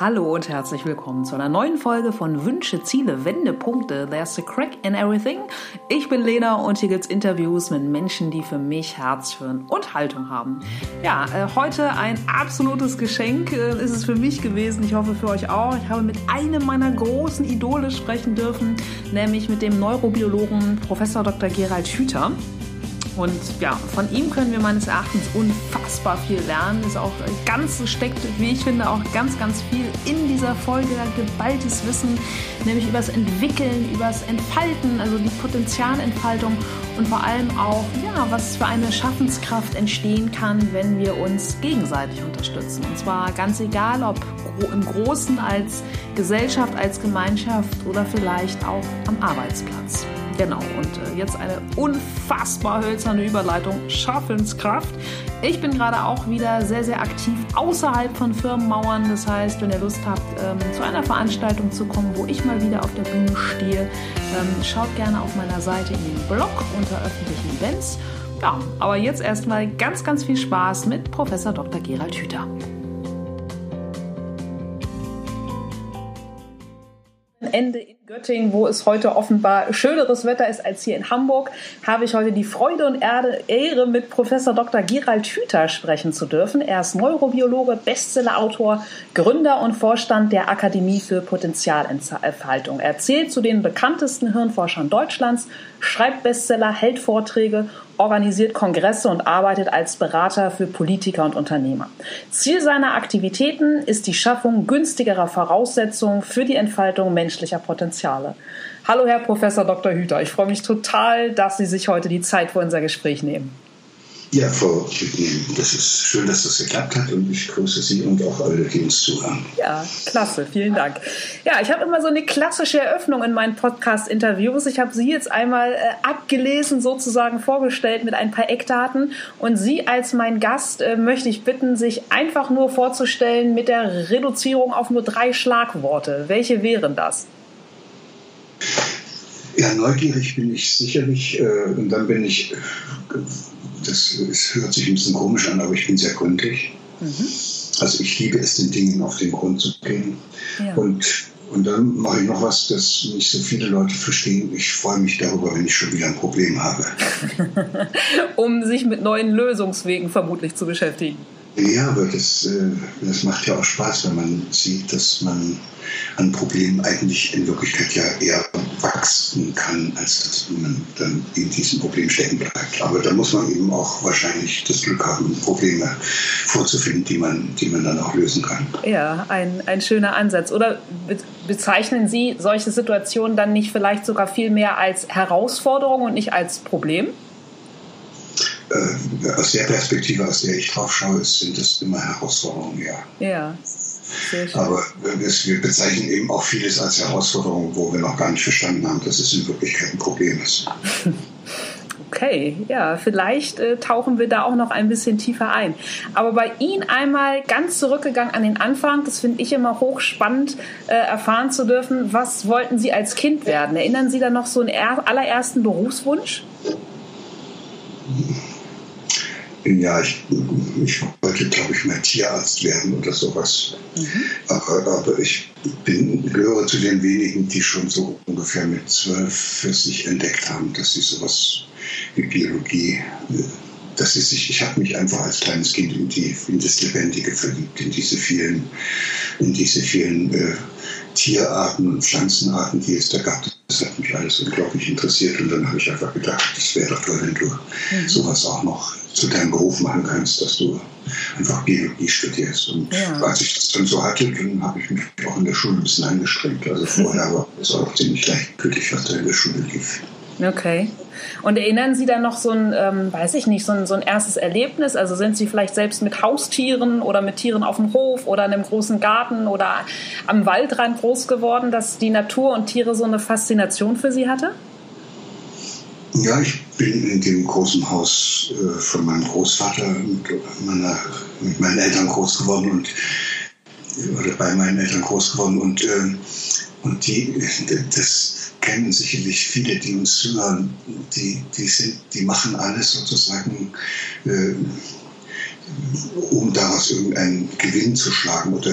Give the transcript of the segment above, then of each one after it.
Hallo und herzlich willkommen zu einer neuen Folge von Wünsche, Ziele, Wendepunkte, There's a Crack in Everything. Ich bin Lena und hier gibt's Interviews mit Menschen, die für mich Herz, Hirn und Haltung haben. Ja, heute ein absolutes Geschenk ist es für mich gewesen, ich hoffe für euch auch. Ich habe mit einem meiner großen Idole sprechen dürfen, nämlich mit dem Neurobiologen Professor Dr. Gerald Hüther. Und ja, von ihm können wir meines Erachtens unfassbar viel lernen. Ist auch steckt, wie ich finde, auch ganz viel in dieser Folge. Geballtes Wissen, nämlich übers Entwickeln, übers Entfalten, also die Potenzialentfaltung und vor allem auch, ja, was für eine Schaffenskraft entstehen kann, wenn wir uns gegenseitig unterstützen. Und zwar ganz egal, ob im Großen als Gesellschaft, als Gemeinschaft oder vielleicht auch am Arbeitsplatz. Genau, und jetzt eine unfassbar hölzerne Überleitung, Schaffenskraft. Ich bin gerade auch wieder sehr aktiv außerhalb von Firmenmauern. Das heißt, wenn ihr Lust habt, zu einer Veranstaltung zu kommen, wo ich mal wieder auf der Bühne stehe, schaut gerne auf meiner Seite in den Blog unter öffentlichen Events. Ja, aber jetzt erstmal ganz viel Spaß mit Professor Dr. Gerald Hüther. Ende in Göttingen, wo es heute offenbar schöneres Wetter ist als hier in Hamburg, habe ich heute die Freude und Ehre, mit Professor Dr. Gerald Hüther sprechen zu dürfen. Er ist Neurobiologe, Bestsellerautor, Gründer und Vorstand der Akademie für Potenzialentfaltung. Er zählt zu den bekanntesten Hirnforschern Deutschlands, schreibt Bestseller, hält Vorträge, organisiert Kongresse und arbeitet als Berater für Politiker und Unternehmer. Ziel seiner Aktivitäten ist die Schaffung günstigerer Voraussetzungen für die Entfaltung menschlicher Potenziale. Hallo, Herr Professor Dr. Hüther. Ich freue mich total, dass Sie sich heute die Zeit für unser Gespräch nehmen. Ja, Frau Schüttel, das ist schön, dass das geklappt hat und ich grüße Sie und auch alle, die uns zuhören. Ja, klasse, vielen Dank. Ja, ich habe immer so eine klassische Eröffnung in meinen Podcast-Interviews. Ich habe Sie jetzt einmal abgelesen, sozusagen vorgestellt mit ein paar Eckdaten und Sie als mein Gast möchte ich bitten, sich einfach nur vorzustellen mit der Reduzierung auf nur 3 Schlagworte. Welche wären das? Ja, neugierig bin ich sicherlich und dann bin ich... Das hört sich ein bisschen komisch an, aber ich bin sehr gründlich. Mhm. Also ich liebe es, den Dingen auf den Grund zu gehen. Ja. Und dann mache ich noch was, das nicht so viele Leute verstehen. Ich freue mich darüber, wenn ich schon wieder ein Problem habe. Um sich mit neuen Lösungswegen vermutlich zu beschäftigen. Ja, aber das macht ja auch Spaß, wenn man sieht, dass man an Problemen eigentlich in Wirklichkeit ja eher wachsen kann, als dass man dann in diesem Problem stecken bleibt. Aber da muss man eben auch wahrscheinlich das Glück haben, Probleme vorzufinden, die man dann auch lösen kann. Ja, ein schöner Ansatz. Oder bezeichnen Sie solche Situationen dann nicht vielleicht sogar viel mehr als Herausforderung und nicht als Problem? Aus der Perspektive, aus der ich drauf schaue, sind das immer Herausforderungen, ja. Ja, sehr schön. Aber wir bezeichnen eben auch vieles als Herausforderung, wo wir noch gar nicht verstanden haben, dass es in Wirklichkeit ein Problem ist. Okay, ja, vielleicht tauchen wir da auch noch ein bisschen tiefer ein. Aber bei Ihnen einmal ganz zurückgegangen an den Anfang, das finde ich immer hochspannend, erfahren zu dürfen, was wollten Sie als Kind werden? Erinnern Sie da noch so einen allerersten Berufswunsch? Ja, ich wollte, glaube ich, mal Tierarzt werden oder sowas. Mhm. Aber ich gehöre zu den wenigen, die schon so ungefähr mit 12 für sich entdeckt haben, dass sie sowas wie Biologie, ich habe mich einfach als kleines Kind in das Lebendige verliebt, in diese vielen Tierarten und Pflanzenarten, die es da gab. Das hat mich alles unglaublich interessiert und dann habe ich einfach gedacht, das wäre doch toll, wenn du sowas auch noch zu deinem Beruf machen kannst, dass du einfach Biologie studierst. Und als ich das dann so hatte, dann habe ich mich auch in der Schule ein bisschen angestrengt. Also vorher war es auch ziemlich gleichgültig, was da in der Schule lief. Okay. Und erinnern Sie da noch so ein, so ein erstes Erlebnis? Also sind Sie vielleicht selbst mit Haustieren oder mit Tieren auf dem Hof oder in einem großen Garten oder am Waldrand groß geworden, dass die Natur und Tiere so eine Faszination für Sie hatte? Ja, ich bin in dem großen Haus von meinem Großvater und mit meinen Eltern groß geworden oder bei meinen Eltern groß geworden und das kennen sicherlich viele, die uns zuhören, die machen alles sozusagen um daraus irgendeinen Gewinn zu schlagen. Oder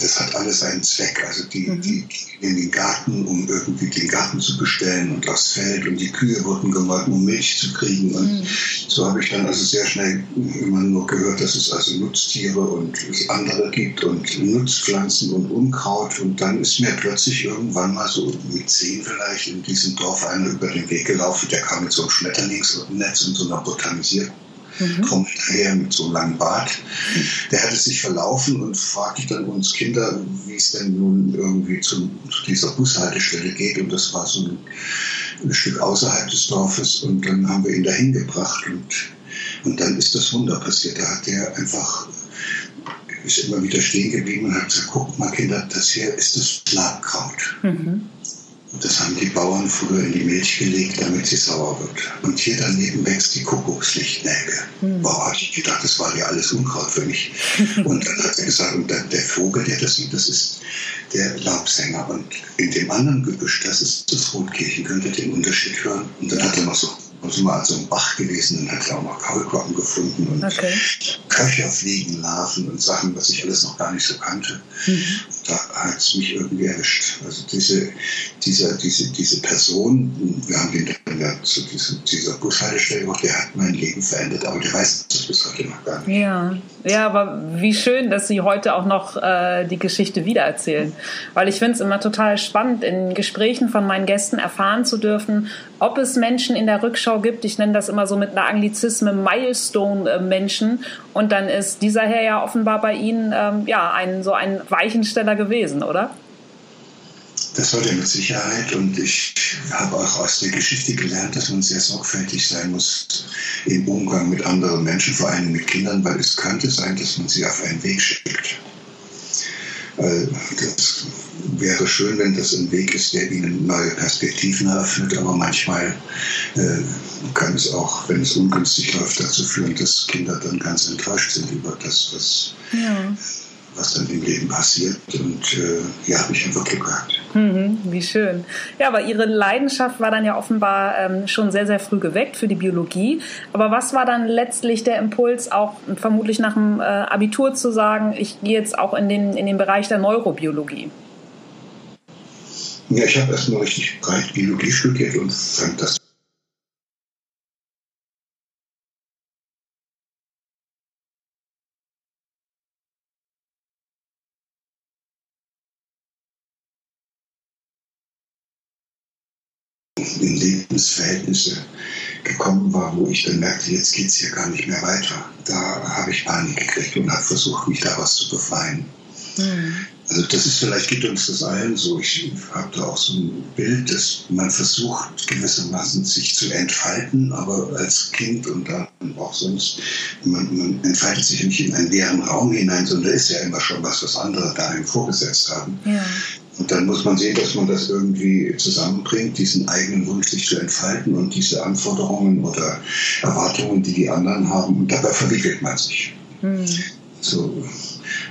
das hat alles einen Zweck. Also die gehen in den Garten, um irgendwie den Garten zu bestellen, und das Feld, und die Kühe wurden gemolken, um Milch zu kriegen. Und so habe ich dann also sehr schnell immer nur gehört, dass es also Nutztiere und andere gibt und Nutzpflanzen und Unkraut. Und dann ist mir plötzlich irgendwann mal so mit 10 vielleicht in diesem Dorf einer über den Weg gelaufen, der kam mit so einem Schmetterlingsnetz und so einer botanisierten kommt her mit so einem langen Bart. Der hatte sich verlaufen und fragte dann uns Kinder, wie es denn nun irgendwie zu dieser Bushaltestelle geht. Und das war so ein Stück außerhalb des Dorfes. Und dann haben wir ihn dahin gebracht. Und dann ist das Wunder passiert. Da hat der einfach, ist immer wieder stehen geblieben und hat gesagt: Guckt mal, Kinder, das hier ist das Labkraut. Das haben die Bauern früher in die Milch gelegt, damit sie sauer wird. Und hier daneben wächst die Kuckuckslichtnelke. Wow, habe ich gedacht, das war ja alles Unkraut für mich. Und dann hat er gesagt, und der Vogel, der das sieht, das ist der Laubsänger. Und in dem anderen Gebüsch, das ist das Rotkehlchen, könnt ihr den Unterschied hören. Und dann hat er noch so, also mal an so einem Bach gewesen, dann hat er auch noch Kaulquappen gefunden und Köcherfliegen, Larven und Sachen, was ich alles noch gar nicht so kannte. Und da hat es mich irgendwie erwischt. Also diese Person, wir haben den dann ja zu dieser Bushaltestelle gemacht, der hat mein Leben verändert, aber der weiß das bis heute noch gar nicht. Ja, aber wie schön, dass Sie heute auch noch die Geschichte wiedererzählen. Weil ich finde es immer total spannend, in Gesprächen von meinen Gästen erfahren zu dürfen, ob es Menschen in der Rückschau gibt, ich nenne das immer so mit einer Anglizisme Milestone-Menschen, und dann ist dieser Herr ja offenbar bei Ihnen ein Weichensteller gewesen, oder? Das war der mit Sicherheit, und ich habe auch aus der Geschichte gelernt, dass man sehr sorgfältig sein muss im Umgang mit anderen Menschen, vor allem mit Kindern, weil es könnte sein, dass man sie auf einen Weg schickt. Das wäre schön, wenn das ein Weg ist, der Ihnen neue Perspektiven eröffnet, aber manchmal kann es auch, wenn es ungünstig läuft, dazu führen, dass Kinder dann ganz enttäuscht sind über das, was dann im Leben passiert. Und ja, habe ich einfach Glück gehabt. Wie schön. Ja, aber Ihre Leidenschaft war dann ja offenbar schon sehr, sehr früh geweckt für die Biologie. Aber was war dann letztlich der Impuls, auch vermutlich nach dem Abitur zu sagen, ich gehe jetzt auch in den Bereich der Neurobiologie? Ja, ich habe erstmal richtig breit Biologie studiert und fand das in Lebensverhältnisse gekommen war, wo ich dann merkte, jetzt geht es hier gar nicht mehr weiter. Da habe ich Panik gekriegt und habe versucht, mich daraus zu befreien. Also das ist, vielleicht geht uns das allen so. Ich habe da auch so ein Bild, dass man versucht, gewissermaßen sich zu entfalten, aber als Kind und dann auch sonst, man entfaltet sich nicht in einen leeren Raum hinein, sondern da ist ja immer schon was andere da einem vorgesetzt haben. Und dann muss man sehen, dass man das irgendwie zusammenbringt, diesen eigenen Wunsch, sich zu entfalten, und diese Anforderungen oder Erwartungen, die die anderen haben. Und dabei verwickelt man sich. So.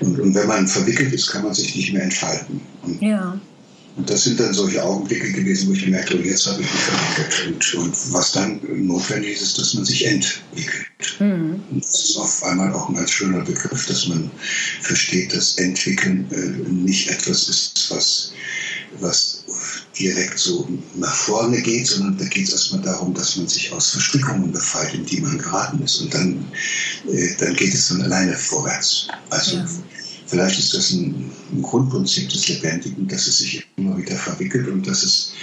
Und wenn man verwickelt ist, kann man sich nicht mehr entfalten. Und das sind dann solche Augenblicke gewesen, wo ich gemerkt habe, jetzt habe ich mich verwickelt. Und was dann notwendig ist, dass man sich entwickelt. Und das ist auf einmal auch ein ganz schöner Begriff, dass man versteht, dass Entwickeln nicht etwas ist, was direkt so nach vorne geht, sondern da geht es erstmal darum, dass man sich aus Verstrickungen befreit, in die man geraten ist. Und dann geht es von alleine vorwärts. Also vielleicht ist das ein Grundprinzip des Lebendigen, dass es sich immer wieder verwickelt und dass es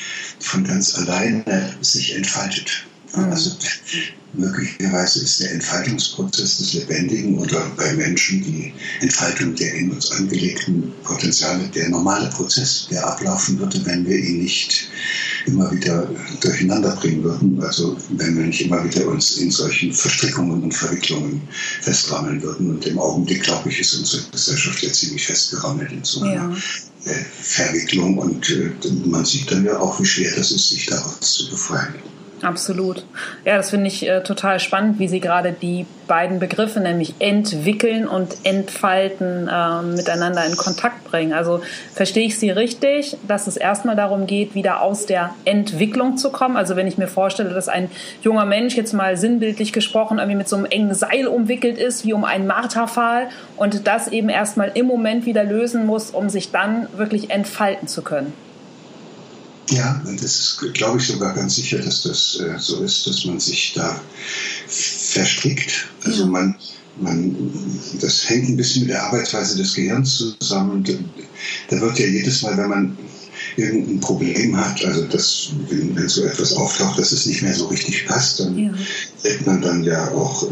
von ganz alleine sich entfaltet. Also möglicherweise ist der Entfaltungsprozess des Lebendigen oder bei Menschen die Entfaltung der in uns angelegten Potenziale der normale Prozess, der ablaufen würde, wenn wir ihn nicht immer wieder durcheinander bringen würden. Also wenn wir nicht immer wieder uns in solchen Verstrickungen und Verwicklungen festrammeln würden. Und im Augenblick, glaube ich, ist unsere Gesellschaft ja ziemlich festgerammelt in so einer Verwicklung. Und man sieht dann ja auch, wie schwer das ist, sich daraus zu befreien. Absolut. Ja, das finde ich total spannend, wie Sie gerade die beiden Begriffe, nämlich entwickeln und entfalten, miteinander in Kontakt bringen. Also verstehe ich Sie richtig, dass es erstmal darum geht, wieder aus der Entwicklung zu kommen. Also wenn ich mir vorstelle, dass ein junger Mensch jetzt mal sinnbildlich gesprochen irgendwie mit so einem engen Seil umwickelt ist, wie um einen Marterpfahl, und das eben erstmal im Moment wieder lösen muss, um sich dann wirklich entfalten zu können. Ja, und das ist, glaube ich, sogar ganz sicher, dass das so ist, dass man sich da verstrickt. Also das hängt ein bisschen mit der Arbeitsweise des Gehirns zusammen. Da wird ja jedes Mal, wenn man irgendein Problem hat, also das, wenn so etwas auftaucht, dass es nicht mehr so richtig passt, dann merkt man dann ja auch,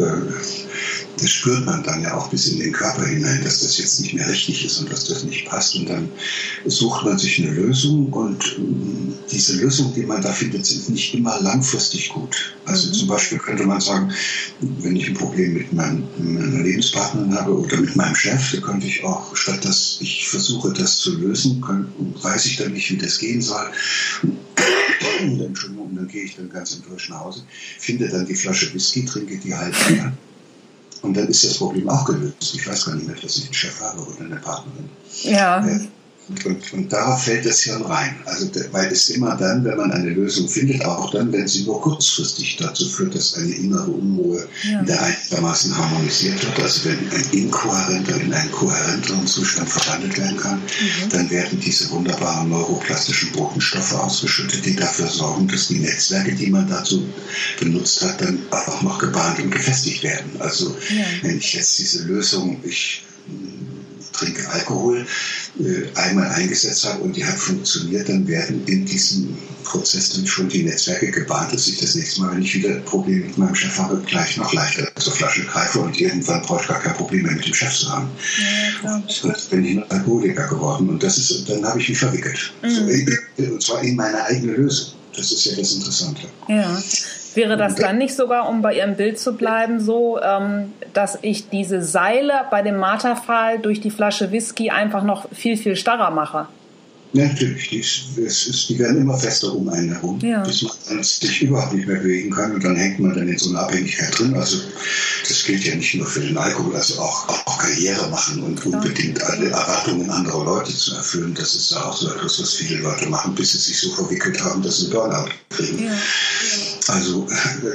das spürt man dann ja auch bis in den Körper hinein, dass das jetzt nicht mehr richtig ist und dass das nicht passt. Und dann sucht man sich eine Lösung, und diese Lösung, die man da findet, sind nicht immer langfristig gut. Also zum Beispiel könnte man sagen, wenn ich ein Problem mit meiner Lebenspartnerin habe oder mit meinem Chef, dann könnte ich auch, statt dass ich versuche, das zu lösen, weiß ich dann nicht, wie das gehen soll. Und dann gehe ich dann ganz enttäuscht nach Hause, finde dann die Flasche Whisky, trinke die halb leer. Und dann ist das Problem auch gelöst. Ich weiß gar nicht mehr, dass ich einen Chef habe oder eine Partnerin. Ja. Und da fällt das Hirn rein. Also, weil es immer dann, wenn man eine Lösung findet, auch dann, wenn sie nur kurzfristig dazu führt, dass eine innere Unruhe wieder einigermaßen harmonisiert wird, also wenn ein inkohärenter in einen kohärenteren Zustand verwandelt werden kann, dann werden diese wunderbaren neuroplastischen Botenstoffe ausgeschüttet, die dafür sorgen, dass die Netzwerke, die man dazu benutzt hat, dann auch noch gebahnt und gefestigt werden. Also, wenn ich jetzt diese Lösung, ich trinke Alkohol, einmal eingesetzt habe und die hat funktioniert, dann werden in diesem Prozess dann schon die Netzwerke gebahnt, dass ich das nächste Mal, wenn ich wieder Probleme mit meinem Chef habe, gleich noch leichter zur Flasche greife, und irgendwann brauche ich gar kein Problem mehr mit dem Chef zu haben. Ja, und bin ich ein Alkoholiker geworden, und das ist, dann habe ich mich verwickelt. Und zwar in meine eigene Lösung. Das ist ja das Interessante. Ja. Wäre das dann nicht sogar, um bei Ihrem Bild zu bleiben, so, dass ich diese Seile bei dem Marterpfahl durch die Flasche Whisky einfach noch viel, viel starrer mache? Natürlich, die werden immer fester um einen herum, bis man sich überhaupt nicht mehr bewegen kann, und dann hängt man dann in so einer Abhängigkeit drin. Also das gilt ja nicht nur für den Alkohol, also auch Karriere machen und unbedingt alle Erwartungen anderer Leute zu erfüllen. Das ist ja auch so etwas, was viele Leute machen, bis sie sich so verwickelt haben, dass sie einen Burnout kriegen. Ja. Also,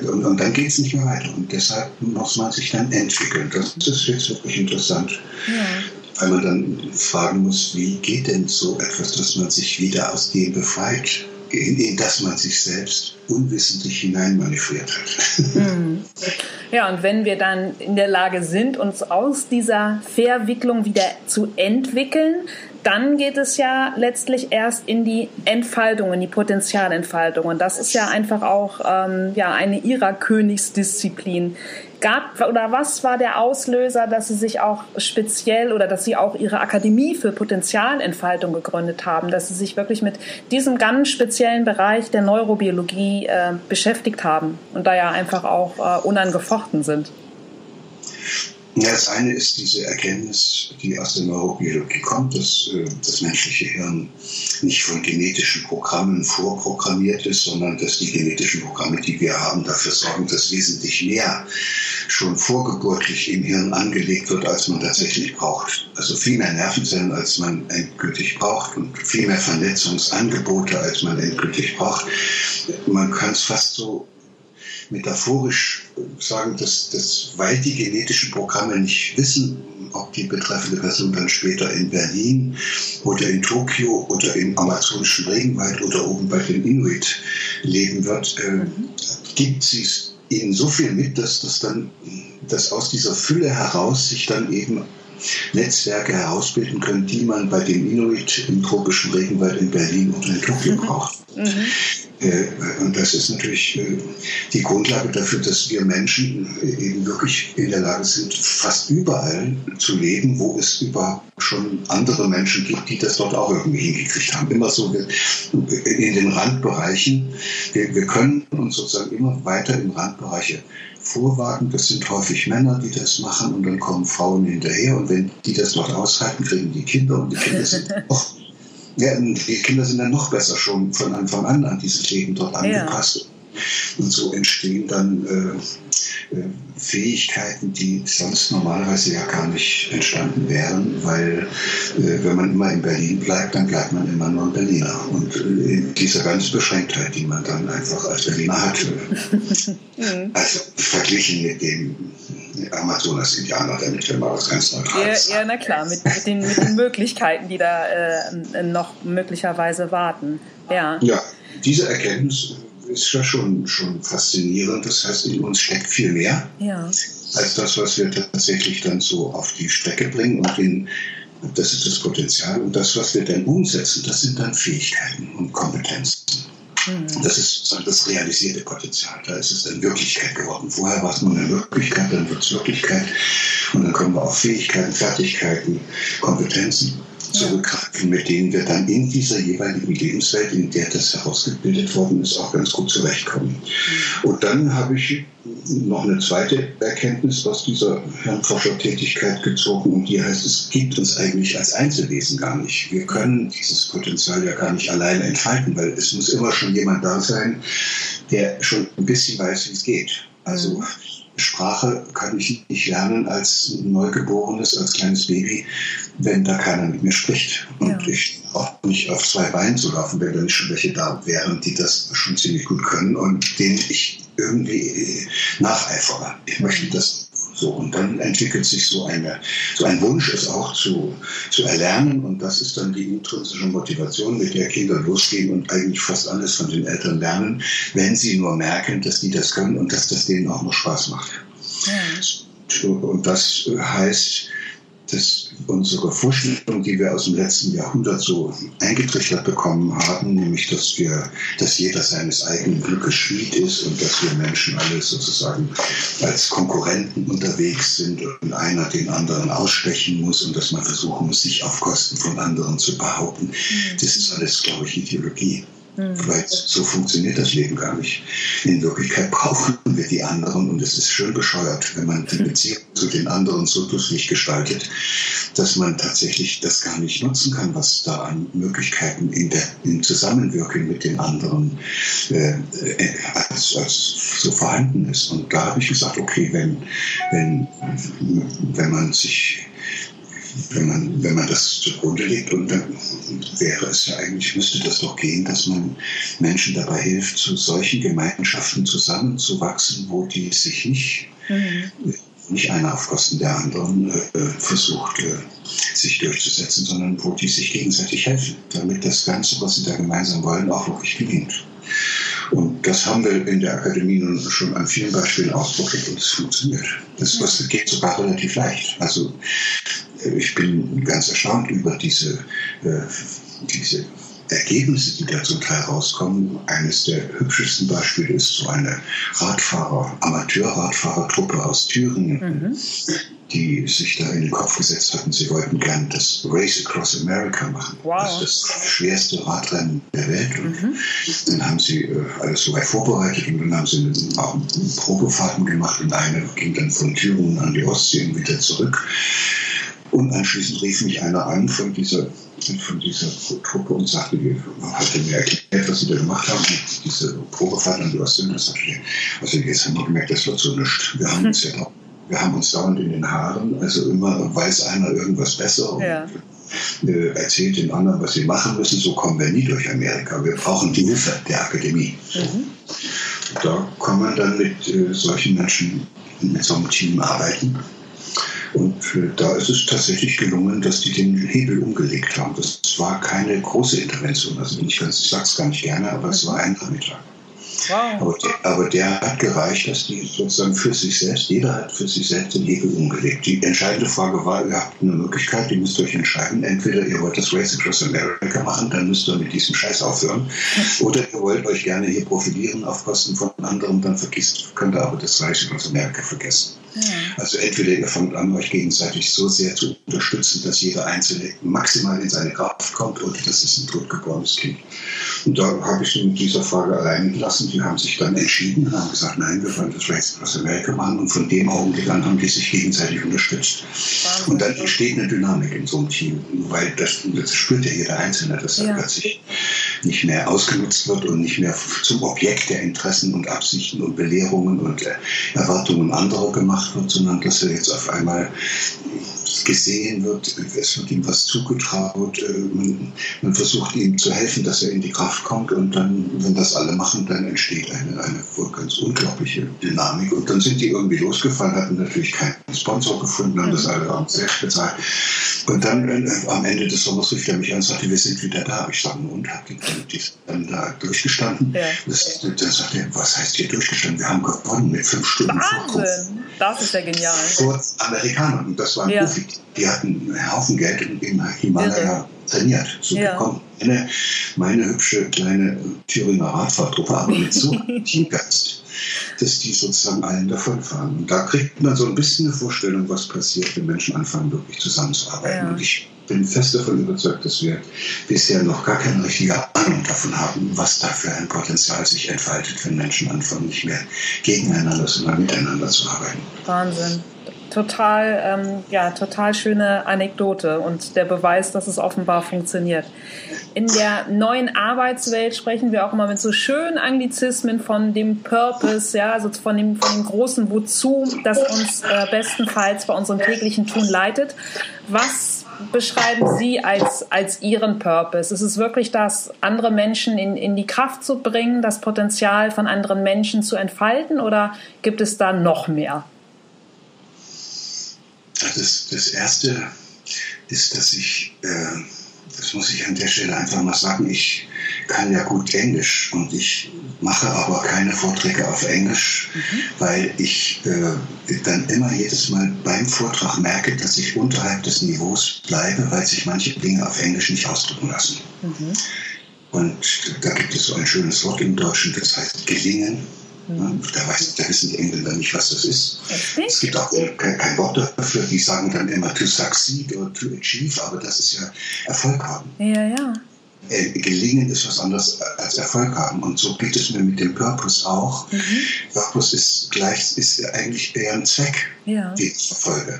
und dann geht es nicht mehr weiter, und deshalb muss man sich dann entwickeln. Das ist jetzt wirklich interessant. Ja. Weil man dann fragen muss, wie geht denn so etwas, dass man sich wieder aus dem befreit, in das man sich selbst unwissentlich hineinmanövriert hat. Ja, und wenn wir dann in der Lage sind, uns aus dieser Verwicklung wieder zu entwickeln, dann geht es ja letztlich erst in die Entfaltung, in die Potenzialentfaltung. Und das ist ja einfach auch eine Ihrer Königsdisziplin. Was war der Auslöser, dass Sie sich auch speziell oder dass Sie auch Ihre Akademie für Potenzialentfaltung gegründet haben, dass Sie sich wirklich mit diesem ganz speziellen Bereich der Neurobiologie beschäftigt haben und da ja einfach auch unangefochten sind? Ja, das eine ist diese Erkenntnis, die aus der Neurobiologie kommt, dass das menschliche Hirn nicht von genetischen Programmen vorprogrammiert ist, sondern dass die genetischen Programme, die wir haben, dafür sorgen, dass wesentlich mehr schon vorgeburtlich im Hirn angelegt wird, als man tatsächlich braucht. Also viel mehr Nervenzellen, als man endgültig braucht, und viel mehr Vernetzungsangebote, als man endgültig braucht. Man kann es fast so metaphorisch sagen, dass weil die genetischen Programme nicht wissen, ob die betreffende Person dann später in Berlin oder in Tokio oder im amazonischen Regenwald oder oben bei den Inuit leben wird, gibt sie es ihnen so viel mit, dass aus dieser Fülle heraus sich dann eben Netzwerke herausbilden können, die man bei den Inuit im tropischen Regenwald in Berlin oder in Tokio braucht. Und das ist natürlich die Grundlage dafür, dass wir Menschen eben wirklich in der Lage sind, fast überall zu leben, wo es überhaupt schon andere Menschen gibt, die das dort auch irgendwie hingekriegt haben. Immer so in den Randbereichen. Wir können uns sozusagen immer weiter in Randbereiche vorwagen. Das sind häufig Männer, die das machen, und dann kommen Frauen hinterher, und wenn die das noch aushalten, kriegen die Kinder, und die Kinder sind die Kinder sind dann noch besser schon von Anfang an diesem Leben dort angepasst. Und so entstehen dann Fähigkeiten, die sonst normalerweise ja gar nicht entstanden wären, weil wenn man immer in Berlin bleibt, dann bleibt man immer nur ein Berliner. Und in dieser ganz Beschränktheit, die man dann einfach als Berliner hat, also verglichen mit dem Amazonas-Indianer, damit wir mal was ganz Neutrales sagen. Ja, na klar, mit den Möglichkeiten, die da noch möglicherweise warten. Ja, ja, diese Erkenntnis ist ja schon faszinierend. Das heißt, in uns steckt viel mehr als das, was wir tatsächlich dann so auf die Strecke bringen. Und das ist das Potenzial. Und das, was wir dann umsetzen, das sind dann Fähigkeiten und Kompetenzen. Das ist sozusagen das realisierte Potenzial. Da ist es dann Wirklichkeit geworden. Vorher war es nur eine Wirklichkeit, dann wird es Wirklichkeit. Und dann kommen wir auf Fähigkeiten, Fertigkeiten, Kompetenzen zurückgreifen, mit denen wir dann in dieser jeweiligen Lebenswelt, in der das herausgebildet worden ist, auch ganz gut zurechtkommen. Und dann habe ich noch eine zweite Erkenntnis aus dieser Hirnforschertätigkeit gezogen, und die heißt, es gibt uns eigentlich als Einzelwesen gar nicht. Wir können dieses Potenzial ja gar nicht alleine entfalten, weil es muss immer schon jemand da sein, der schon ein bisschen weiß, wie es geht. Also Sprache kann ich nicht lernen als Neugeborenes, als kleines Baby, wenn da keiner mit mir spricht. Und ich auch nicht auf zwei Beinen zu laufen, wenn da nicht schon welche da wären, die das schon ziemlich gut können und denen ich irgendwie nacheifere. Ich möchte das so. Und dann entwickelt sich so ein Wunsch, es auch zu erlernen. Und das ist dann die intrinsische Motivation, mit der Kinder losgehen und eigentlich fast alles von den Eltern lernen, wenn sie nur merken, dass die das können und dass das denen auch noch Spaß macht. Und das heißt, dass unsere Vorstellung, die wir aus dem letzten Jahrhundert so eingetrichtert bekommen haben, nämlich dass jeder seines eigenen Glückes Schmied ist und dass wir Menschen alle sozusagen als Konkurrenten unterwegs sind und einer den anderen ausstechen muss und dass man versuchen muss, sich auf Kosten von anderen zu behaupten, das ist alles, glaube ich, Ideologie. Vielleicht so funktioniert das Leben gar nicht. In Wirklichkeit brauchen wir die anderen, und es ist schön bescheuert, wenn man die Beziehung zu den anderen so dusselig gestaltet, dass man tatsächlich das gar nicht nutzen kann, was da an Möglichkeiten im Zusammenwirken mit den anderen als so vorhanden ist. Und da habe ich gesagt, okay, wenn man das zugrunde legt, und dann wäre es ja eigentlich, müsste das doch gehen, dass man Menschen dabei hilft, zu solchen Gemeinschaften zusammenzuwachsen, wo die sich nicht einer auf Kosten der anderen versucht, sich durchzusetzen, sondern wo die sich gegenseitig helfen, damit das Ganze, was sie da gemeinsam wollen, auch wirklich gelingt. Und das haben wir in der Akademie nun schon an vielen Beispielen ausprobiert, und es funktioniert. Das geht sogar relativ leicht. Also ich bin ganz erstaunt über diese Ergebnisse, die da zum Teil rauskommen. Eines der hübschesten Beispiele ist so eine Amateur-Radfahrertruppe aus Thüringen, die sich da in den Kopf gesetzt hatten, sie wollten gern das Race Across America machen. Wow. Das ist das schwerste Radrennen der Welt. Und dann haben sie alles soweit vorbereitet, und dann haben sie auch Probefahrten gemacht, und eine ging dann von Thüringen an die Ostsee und wieder zurück. Und anschließend rief mich einer an von dieser Truppe und sagte, hatte mir erklärt, was sie da gemacht haben, diese Probefahrt an die Ostsee. Das sagte ich, also jetzt haben wir gemerkt, das wird so nichts. Wir haben uns ja auch. Wir haben uns dauernd in den Haaren, also immer weiß einer irgendwas besser und erzählt den anderen, was sie machen müssen. So kommen wir nie durch Amerika. Wir brauchen die Hilfe der Akademie. Da kann man dann mit solchen Menschen, mit so einem Team arbeiten. Und da ist es tatsächlich gelungen, dass die den Hebel umgelegt haben. Das war keine große Intervention. Also ich sage es gar nicht gerne, aber es war ein Nachmittag. Wow. Aber der hat gereicht, dass die sozusagen für sich selbst, jeder hat für sich selbst den Hebel umgelegt. Die entscheidende Frage war, ihr habt eine Möglichkeit, ihr müsst euch entscheiden, entweder ihr wollt das Race Across America machen, dann müsst ihr mit diesem Scheiß aufhören, oder ihr wollt euch gerne hier profilieren auf Kosten von anderen, dann könnt ihr aber das Race Across America vergessen. Also entweder ihr fangt an, euch gegenseitig so sehr zu unterstützen, dass jeder Einzelne maximal in seine Kraft kommt, oder das ist ein totgeborenes Kind. Und da habe ich sie mit dieser Frage allein gelassen. Die haben sich dann entschieden, haben gesagt, nein, wir wollen das Race Across America machen. Und von dem Augenblick an haben die sich gegenseitig unterstützt. Wahnsinn. Und dann entsteht eine Dynamik in so einem Team, weil das spürt ja jeder Einzelne, dass er plötzlich nicht mehr ausgenutzt wird und nicht mehr zum Objekt der Interessen und Absichten und Belehrungen und Erwartungen anderer gemacht wird, sondern dass er jetzt auf einmal gesehen wird, es wird ihm was zugetraut, man versucht ihm zu helfen, dass er in die Kraft kommt, und dann, wenn das alle machen, dann entsteht eine ganz unglaubliche Dynamik, und dann sind die irgendwie losgefallen, hatten natürlich keinen Sponsor gefunden, haben das alle am selbst bezahlt, und dann am Ende des Sommers rief er mich an und sagte, wir sind wieder da. Ich sage, und habt ihr dann da durchgestanden? Ja. Dann sagte er, was heißt hier durchgestanden? Wir haben gewonnen mit 5 Stunden Wahnsinn! Das ist ja genial. Vor Amerikanern, das waren Profis, die hatten einen Haufen Geld im Himalaya trainiert. So gekommen. Meine hübsche kleine Thüringer Radfahrtruppe, aber mit so einem Teamgeist, dass die sozusagen allen davonfahren. Und da kriegt man so ein bisschen eine Vorstellung, was passiert, wenn Menschen anfangen, wirklich zusammenzuarbeiten. Ja. Und ich bin fest davon überzeugt, dass wir bisher noch gar keine richtige Ahnung davon haben, was da für ein Potenzial sich entfaltet, wenn Menschen anfangen, nicht mehr gegeneinander, sondern miteinander zu arbeiten. Wahnsinn. Total schöne Anekdote und der Beweis, dass es offenbar funktioniert. In der neuen Arbeitswelt sprechen wir auch immer mit so schönen Anglizismen von dem Purpose, also von dem großen Wozu, das uns bestenfalls bei unserem täglichen Tun leitet. Was beschreiben Sie als Ihren Purpose? Ist es wirklich das, andere Menschen in die Kraft zu bringen, das Potenzial von anderen Menschen zu entfalten, oder gibt es da noch mehr? Das Erste ist, dass ich, das muss ich an der Stelle einfach mal sagen, ich kann ja gut Englisch und ich mache aber keine Vorträge auf Englisch, weil ich dann immer jedes Mal beim Vortrag merke, dass ich unterhalb des Niveaus bleibe, weil sich manche Dinge auf Englisch nicht ausdrücken lassen. Mhm. Und da gibt es so ein schönes Wort im Deutschen, das heißt gelingen. Da wissen die Engländer nicht, was das ist. Richtig? Es gibt auch kein Wort dafür, die sagen dann immer to succeed oder to achieve, aber das ist ja Erfolg haben. Ja. Gelingen ist was anderes als Erfolg haben, und so geht es mir mit dem Purpose auch. Mhm. Purpose ist eigentlich eher ein Zweck, den ich verfolge.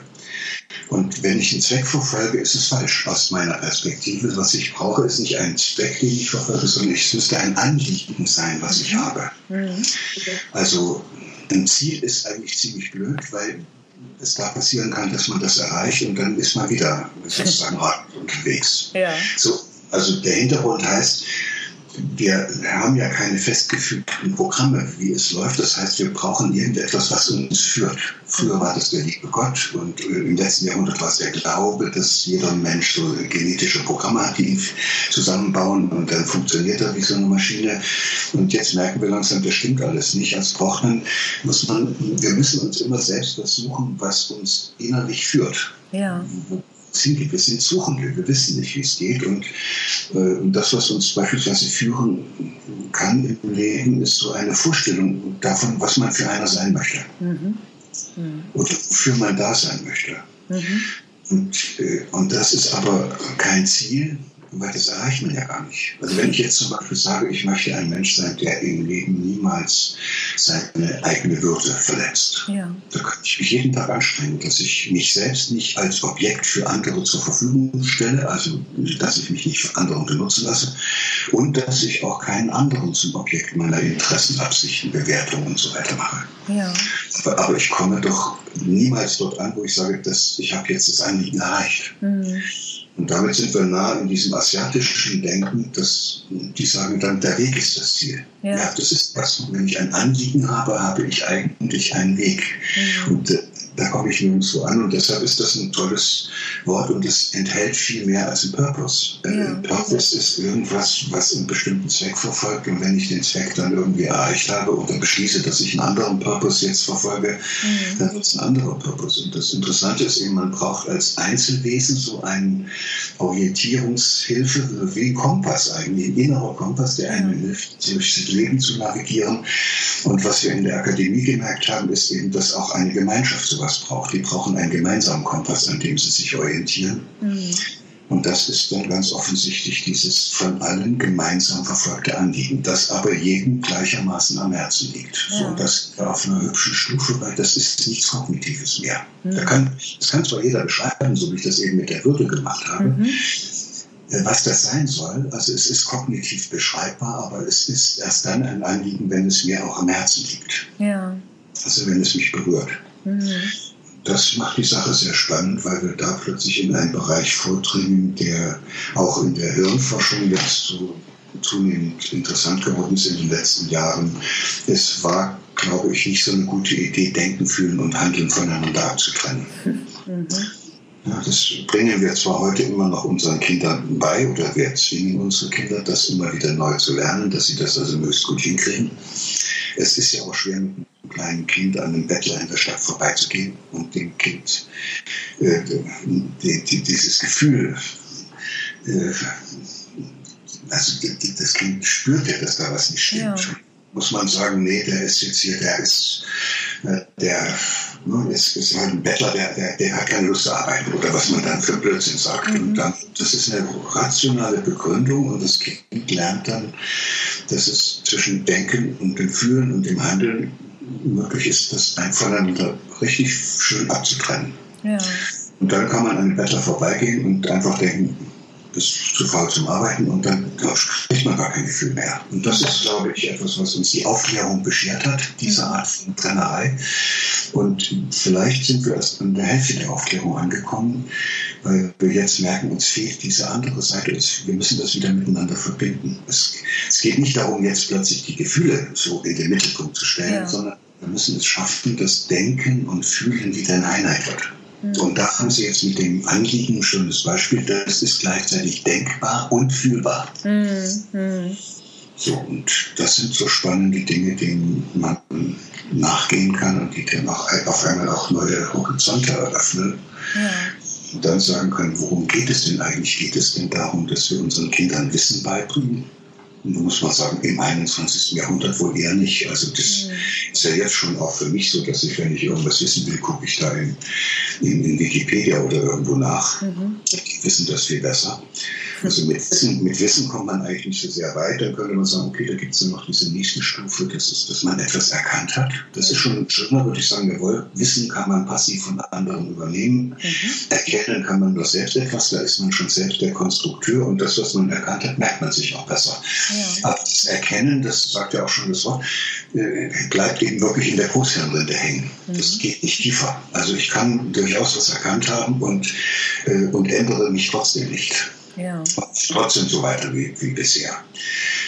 Und wenn ich einen Zweck verfolge, ist es falsch aus meiner Perspektive. Was ich brauche, ist nicht ein Zweck, den ich verfolge, sondern es müsste ein Anliegen sein, was ich habe. Also ein Ziel ist eigentlich ziemlich blöd, weil es da passieren kann, dass man das erreicht und dann ist man wieder sozusagen unterwegs. Ja. Also der Hintergrund heißt, wir haben ja keine festgefügten Programme, wie es läuft. Das heißt, wir brauchen irgendetwas, was uns führt. Früher war das der liebe Gott, und im letzten Jahrhundert war es der Glaube, dass jeder Mensch so genetische Programme hat, die ihn zusammenbauen, und dann funktioniert er wie so eine Maschine. Und jetzt merken wir langsam, das stimmt alles nicht. Als Brochnen wir müssen uns immer selbst was suchen, was uns innerlich führt. Ja. Wir sind Suchende, wir wissen nicht, wie es geht, und das, was uns beispielsweise führen kann im Leben, ist so eine Vorstellung davon, was man für einer sein möchte oder wofür man da sein möchte. Mhm. Und das ist aber kein Ziel, weil das erreicht man ja gar nicht. Also wenn ich jetzt zum Beispiel sage, ich möchte ein Mensch sein, der im Leben niemals seine eigene Würde verletzt, da kann ich mich jeden Tag anstrengen, dass ich mich selbst nicht als Objekt für andere zur Verfügung stelle, also dass ich mich nicht für andere benutzen lasse, und dass ich auch keinen anderen zum Objekt meiner Interessen, Absichten, Bewertungen und so weiter mache. Ja. Aber ich komme doch niemals dort an, wo ich sage, dass ich habe jetzt das Anliegen erreicht. Mhm. Und damit sind wir nah in diesem asiatischen Denken, dass die sagen dann, der Weg ist das Ziel. Ja, das ist was. Wenn ich ein Anliegen habe, habe ich eigentlich einen Weg. Mhm. Und da komme ich nirgendwo an, und deshalb ist das ein tolles Wort, und es enthält viel mehr als ein Purpose. Ein Purpose ist irgendwas, was einen bestimmten Zweck verfolgt, und wenn ich den Zweck dann irgendwie erreicht habe oder beschließe, dass ich einen anderen Purpose jetzt verfolge, dann wird es ein anderer Purpose. Und das Interessante ist eben, man braucht als Einzelwesen so eine Orientierungshilfe, wie ein Kompass eigentlich, ein innerer Kompass, der einem hilft, durchs Leben zu navigieren. Und was wir in der Akademie gemerkt haben, ist eben, dass auch eine Gemeinschaft sowas braucht. Die brauchen einen gemeinsamen Kompass, an dem sie sich orientieren. Mhm. Und das ist dann ganz offensichtlich dieses von allen gemeinsam verfolgte Anliegen, das aber jedem gleichermaßen am Herzen liegt. Ja. So, und das auf einer hübschen Stufe, weil das ist nichts Kognitives mehr. Mhm. Das kann zwar jeder beschreiben, so wie ich das eben mit der Würde gemacht habe, was das sein soll. Also es ist kognitiv beschreibbar, aber es ist erst dann ein Anliegen, wenn es mir auch am Herzen liegt. Ja. Also wenn es mich berührt. Mhm. Das macht die Sache sehr spannend, weil wir da plötzlich in einen Bereich vordringen, der auch in der Hirnforschung jetzt so zunehmend interessant geworden ist in den letzten Jahren. Es war, glaube ich, nicht so eine gute Idee, Denken, Fühlen und Handeln voneinander abzutrennen. Mhm. Ja, das bringen wir zwar heute immer noch unseren Kindern bei, oder wir zwingen unsere Kinder, das immer wieder neu zu lernen, dass sie das also möglichst gut hinkriegen. Es ist ja auch schwer, mit einem kleinen Kind an einem Bettler in der Stadt vorbeizugehen und dem Kind dieses Gefühl, also das Kind spürt ja, dass da was nicht stimmt. Ja. Muss man sagen, nee, der ist jetzt hier, der ist halt ein Bettler, der hat keine Lust zu arbeiten, oder was man dann für Blödsinn sagt. Mhm. Und dann, das ist eine rationale Begründung, und das Kind lernt dann, dass es zwischen Denken und dem Fühlen und dem Handeln möglich ist, das voneinander richtig schön abzutrennen. Ja. Und dann kann man an den Bettler vorbeigehen und einfach denken, ist zu faul zum Arbeiten, und dann kriegt man gar kein Gefühl mehr. Und das ist, glaube ich, etwas, was uns die Aufklärung beschert hat, diese Art von Trennerei. Und vielleicht sind wir erst an der Hälfte der Aufklärung angekommen, weil wir jetzt merken, uns fehlt diese andere Seite. Wir müssen das wieder miteinander verbinden. Es geht nicht darum, jetzt plötzlich die Gefühle so in den Mittelpunkt zu stellen, ja, sondern wir müssen es schaffen, dass Denken und Fühlen wieder in Einheit wird. Und da haben Sie jetzt mit dem Anliegen ein schönes Beispiel, das ist gleichzeitig denkbar und fühlbar. Mhm. So, und das sind so spannende Dinge, denen man nachgehen kann und die dann auch auf einmal auch neue Horizonte eröffnen. Ja. Und dann sagen können, worum geht es denn eigentlich? Geht es denn darum, dass wir unseren Kindern Wissen beibringen? Und da muss man sagen, im 21. Jahrhundert wohl eher nicht. Also das ist ja jetzt schon auch für mich so, dass ich, wenn ich irgendwas wissen will, gucke ich da in Wikipedia oder irgendwo nach. Mhm. Die wissen das viel besser. Also mit Wissen kommt man eigentlich nicht so sehr weit. Dann könnte man sagen, okay, da gibt es ja noch diese nächste Stufe, das ist, dass man etwas erkannt hat. Das ist schon schöner, würde ich sagen, jawohl, Wissen kann man passiv von anderen übernehmen. Mhm. Erkennen kann man das selbst etwas, da ist man schon selbst der Konstrukteur, und das, was man erkannt hat, merkt man sich auch besser. Ja. Aber das Erkennen, das sagt ja auch schon das Wort, bleibt eben wirklich in der Großhirnrinde hängen. Mhm. Das geht nicht tiefer. Also ich kann durchaus was erkannt haben und ändere mich trotzdem nicht. Ja. Trotzdem so weiter wie bisher.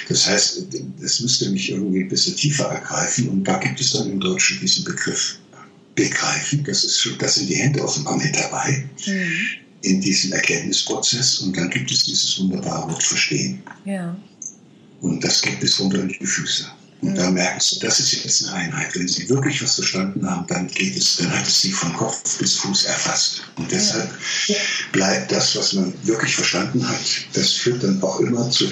Das heißt, es müsste mich irgendwie ein bisschen tiefer ergreifen, und da gibt es dann im Deutschen diesen Begriff begreifen. Das sind die Hände offenbar mit dabei in diesem Erkenntnisprozess, und dann gibt es dieses wunderbare Wort Verstehen. Ja. Und das geht bis runter in die Füße. Und da merkst du, das ist jetzt eine Einheit. Wenn sie wirklich was verstanden haben, dann hat es sie von Kopf bis Fuß erfasst. Und deshalb bleibt das, was man wirklich verstanden hat, das führt dann auch immer zu,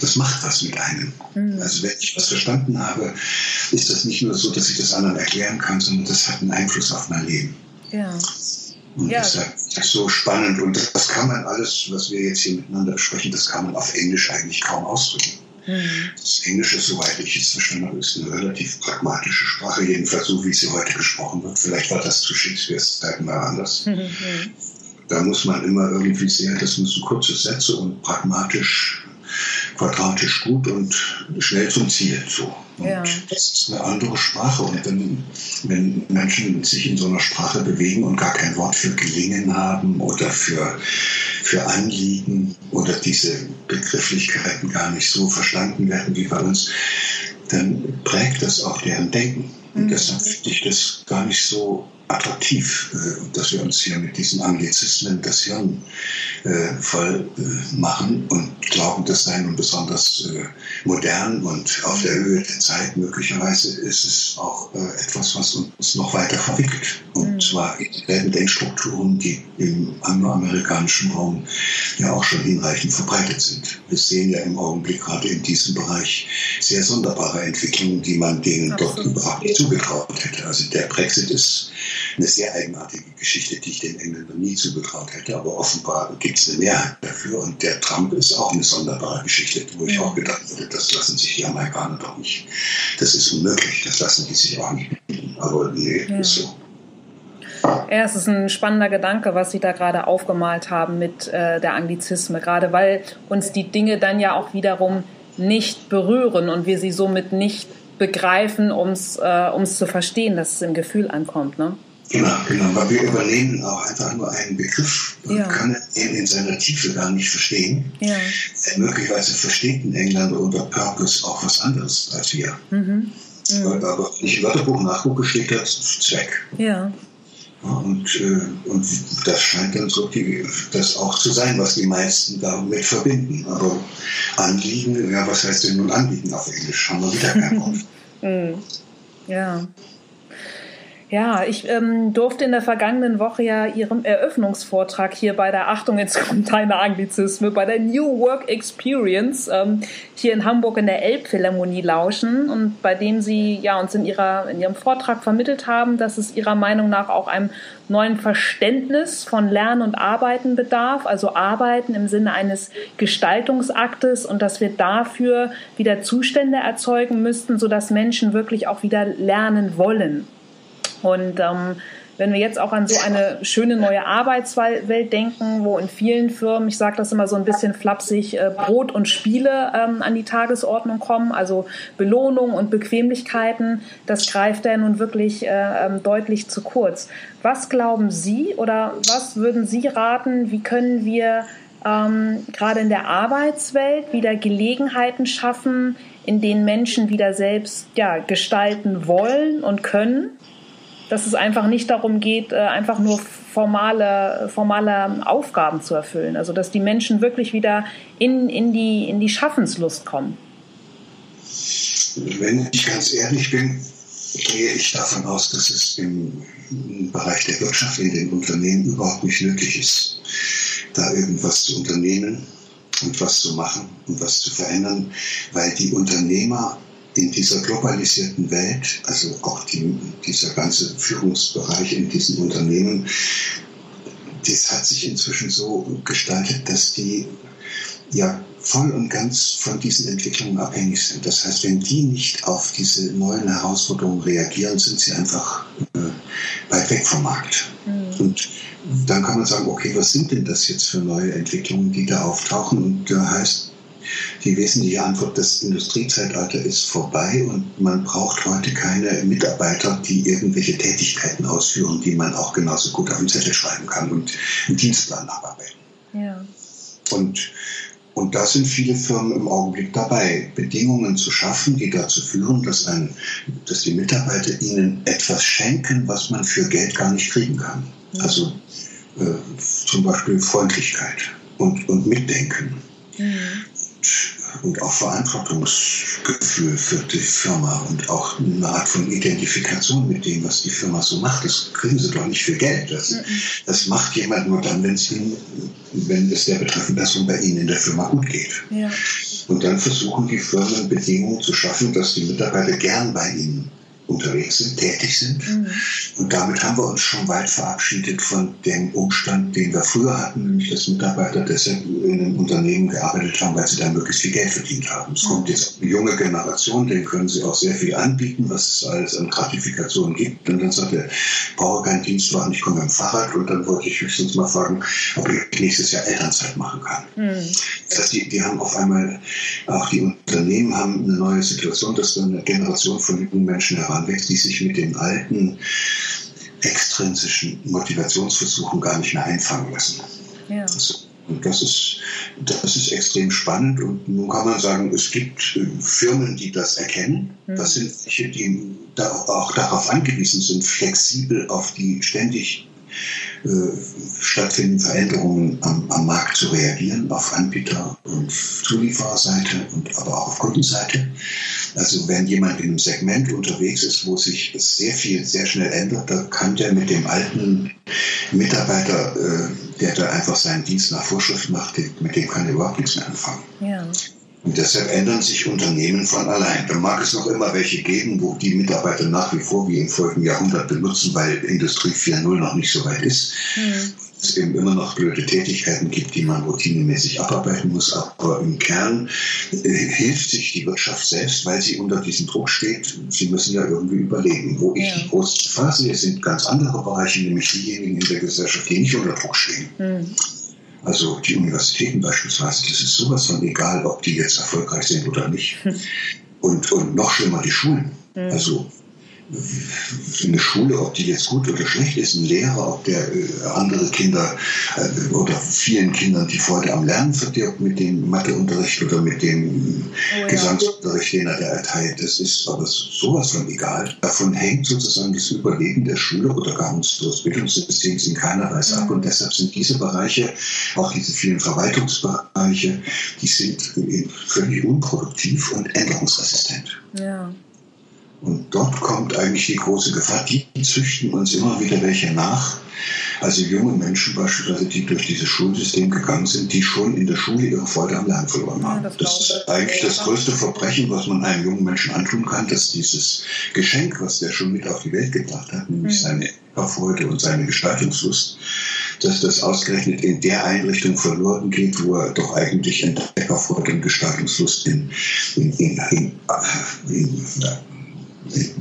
das macht was mit einem. Mhm. Also wenn ich was verstanden habe, ist das nicht nur so, dass ich das anderen erklären kann, sondern das hat einen Einfluss auf mein Leben. Ja. Und deshalb ist das so spannend. Und das kann man alles, was wir jetzt hier miteinander sprechen, das kann man auf Englisch eigentlich kaum ausdrücken. Das Englische, soweit ich es verstanden habe, ist eine relativ pragmatische Sprache, jedenfalls so, wie sie heute gesprochen wird. Vielleicht war das zu Shakespeares Zeiten mal anders. Da muss man immer irgendwie sehr, das sind so kurze Sätze und pragmatisch, quadratisch gut und schnell zum Ziel. So. Und das ist eine andere Sprache. Und wenn Menschen sich in so einer Sprache bewegen und gar kein Wort für Gelingen haben oder für Anliegen oder diese Begrifflichkeiten gar nicht so verstanden werden wie bei uns, dann prägt das auch deren Denken. Und deshalb finde ich das gar nicht so attraktiv, dass wir uns hier mit diesen Anglizismen das Hirn voll machen und glauben, das sei nun besonders modern und auf der Höhe der Zeit. Möglicherweise ist es auch etwas, was uns noch weiter verwickelt. Und zwar in den Denkstrukturen, die im angloamerikanischen Raum ja auch schon hinreichend verbreitet sind. Wir sehen ja im Augenblick gerade in diesem Bereich sehr sonderbare Entwicklungen, die man denen dort überhaupt nicht zugetraut hätte. Also der Brexit ist eine sehr eigenartige Geschichte, die ich den Engländern nie zugetraut hätte, aber offenbar gibt es eine Mehrheit dafür, und der Trump ist auch eine sonderbare Geschichte, wo ich auch gedacht hätte, das lassen sich die Amerikaner doch nicht. Das ist unmöglich, das lassen die sich auch nicht bieten, aber nee, ist so. Ja, es ist ein spannender Gedanke, was Sie da gerade aufgemalt haben mit der Anglizisme, gerade weil uns die Dinge dann ja auch wiederum nicht berühren und wir sie somit nicht begreifen, um's zu verstehen, dass es im Gefühl ankommt, ne? Genau, weil wir übernehmen auch einfach nur einen Begriff und können ihn in seiner Tiefe gar nicht verstehen. Ja. Möglicherweise versteht in England unter Purpose auch was anderes als wir. Mhm. Mhm. Aber wenn ich im Wörterbuch nachgucke, steht da Zweck. Ja. Und das scheint dann so, das auch zu sein, was die meisten damit verbinden. Aber Anliegen, ja, was heißt denn nun Anliegen auf Englisch? Haben wir wieder keinen Kopf. Ja. Ja, ich durfte in der vergangenen Woche ja Ihrem Eröffnungsvortrag hier bei der, Achtung, jetzt kommt keine Anglizisme, bei der New Work Experience hier in Hamburg in der Elbphilharmonie lauschen und bei dem Sie ja uns in Ihrem Vortrag vermittelt haben, dass es Ihrer Meinung nach auch einem neuen Verständnis von Lernen und Arbeiten bedarf, also Arbeiten im Sinne eines Gestaltungsaktes und dass wir dafür wieder Zustände erzeugen müssten, sodass Menschen wirklich auch wieder lernen wollen. Und wenn wir jetzt auch an so eine schöne neue Arbeitswelt denken, wo in vielen Firmen, ich sage das immer so ein bisschen flapsig, Brot und Spiele an die Tagesordnung kommen, also Belohnung und Bequemlichkeiten, das greift ja nun wirklich deutlich zu kurz. Was glauben Sie oder was würden Sie raten, wie können wir gerade in der Arbeitswelt wieder Gelegenheiten schaffen, in denen Menschen wieder selbst gestalten wollen und können? Dass es einfach nicht darum geht, einfach nur formale Aufgaben zu erfüllen. Also dass die Menschen wirklich wieder in die Schaffenslust kommen. Wenn ich ganz ehrlich bin, gehe ich davon aus, dass es im Bereich der Wirtschaft, in den Unternehmen überhaupt nicht nötig ist, da irgendwas zu unternehmen und was zu machen und was zu verändern, weil die Unternehmer in dieser globalisierten Welt, also auch dieser ganze Führungsbereich in diesen Unternehmen, das hat sich inzwischen so gestaltet, dass die ja voll und ganz von diesen Entwicklungen abhängig sind. Das heißt, wenn die nicht auf diese neuen Herausforderungen reagieren, sind sie einfach weit weg vom Markt. Und dann kann man sagen, okay, was sind denn das jetzt für neue Entwicklungen, die da auftauchen? Und da heißt die wesentliche Antwort, das Industriezeitalter ist vorbei und man braucht heute keine Mitarbeiter, die irgendwelche Tätigkeiten ausführen, die man auch genauso gut auf den Zettel schreiben kann und einen Dienstplan abarbeiten. Ja. Und da sind viele Firmen im Augenblick dabei, Bedingungen zu schaffen, die dazu führen, dass die Mitarbeiter ihnen etwas schenken, was man für Geld gar nicht kriegen kann. Ja. Also zum Beispiel Freundlichkeit und Mitdenken. Ja. Und auch Verantwortungsgefühl für die Firma und auch eine Art von Identifikation mit dem, was die Firma so macht. Das kriegen sie doch nicht für Geld. Das macht jemand nur dann, wenn es der betreffenden Person bei Ihnen in der Firma gut geht. Ja. Und dann versuchen die Firmen Bedingungen zu schaffen, dass die Mitarbeiter gern bei Ihnen unterwegs sind, tätig sind. Mhm. Und damit haben wir uns schon weit verabschiedet von dem Umstand, den wir früher hatten, nämlich dass Mitarbeiter deshalb in einem Unternehmen gearbeitet haben, weil sie da möglichst viel Geld verdient haben. Es kommt jetzt eine junge Generation, denen können sie auch sehr viel anbieten, was es alles an Gratifikationen gibt. Und dann sagt er, ich brauche keinen Dienstwagen, ich komme mit dem Fahrrad. Und dann wollte ich höchstens mal fragen, ob ich nächstes Jahr Elternzeit machen kann. Mhm. Das heißt, die haben auf einmal, auch die Unternehmen haben eine neue Situation, dass dann eine Generation von jungen Menschen heran wächst, die sich mit den alten extrinsischen Motivationsversuchen gar nicht mehr einfangen lassen. Ja. Und das ist extrem spannend. Und nun kann man sagen, es gibt Firmen, die das erkennen. Das sind welche, die auch darauf angewiesen sind, flexibel auf die ständig stattfindenden Veränderungen am Markt zu reagieren, auf Anbieter- und Zuliefererseite und aber auch auf Kundenseite. Also wenn jemand in einem Segment unterwegs ist, wo sich sehr viel, sehr schnell ändert, dann kann der mit dem alten Mitarbeiter, der da einfach seinen Dienst nach Vorschrift macht, mit dem kann er überhaupt nichts mehr anfangen. Ja. Und deshalb ändern sich Unternehmen von allein. Da mag es noch immer welche geben, wo die Mitarbeiter nach wie vor wie im vorigen Jahrhundert benutzen, weil Industrie 4.0 noch nicht so weit ist. Mhm. es eben immer noch blöde Tätigkeiten gibt, die man routinemäßig abarbeiten muss. Aber im Kern hilft sich die Wirtschaft selbst, weil sie unter diesem Druck steht. Sie müssen ja irgendwie überleben. Wo ich die groß fasse, sind ganz andere Bereiche, nämlich diejenigen in der Gesellschaft, die nicht unter Druck stehen. Also die Universitäten beispielsweise, das ist sowas von egal, ob die jetzt erfolgreich sind oder nicht. Und noch schlimmer die Schulen. Also eine Schule, ob die jetzt gut oder schlecht ist, ein Lehrer, ob der andere Kinder oder vielen Kindern die Freude am Lernen verdirbt mit dem Matheunterricht oder mit dem Gesangsunterricht, den er da erteilt, das ist aber sowas von egal. Davon hängt sozusagen das Überleben der Schule oder gar unseres Bildungssystems in keiner Weise ab, und deshalb sind diese Bereiche, auch diese vielen Verwaltungsbereiche, die sind völlig unproduktiv und änderungsresistent. Ja. Und dort kommt eigentlich die große Gefahr. Die züchten uns immer wieder welche nach. Also junge Menschen beispielsweise, die durch dieses Schulsystem gegangen sind, die schon in der Schule ihre Freude am Lernen verloren haben. Ja, das ist eigentlich das größte Verbrechen, was man einem jungen Menschen antun kann, dass dieses Geschenk, was der schon mit auf die Welt gebracht hat, nämlich seine Freude und seine Gestaltungslust, dass das ausgerechnet in der Einrichtung verloren geht, wo er doch eigentlich Entdeckerfreude und Gestaltungslust in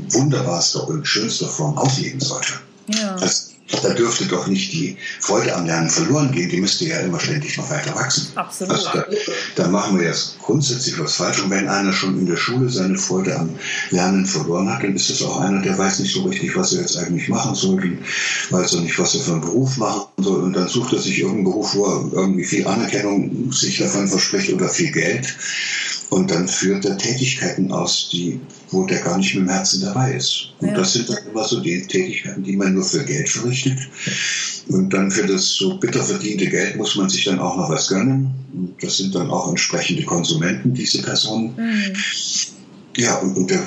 wunderbarster und schönster Form ausleben sollte. Ja. Also, da dürfte doch nicht die Freude am Lernen verloren gehen, die müsste ja immer ständig noch weiter wachsen. Absolut. Also da machen wir jetzt grundsätzlich was falsch, und wenn einer schon in der Schule seine Freude am Lernen verloren hat, dann ist das auch einer, der weiß nicht so richtig, was er jetzt eigentlich machen soll, dann weiß er nicht, was er für einen Beruf machen soll, und dann sucht er sich irgendeinen Beruf, wo er irgendwie viel Anerkennung sich davon verspricht oder viel Geld. Und dann führt er Tätigkeiten aus, wo der gar nicht mit dem Herzen dabei ist. Und das sind dann immer so die Tätigkeiten, die man nur für Geld verrichtet. Und dann für das so bitter verdiente Geld muss man sich dann auch noch was gönnen. Und das sind dann auch entsprechende Konsumenten, diese Personen. Ja, und da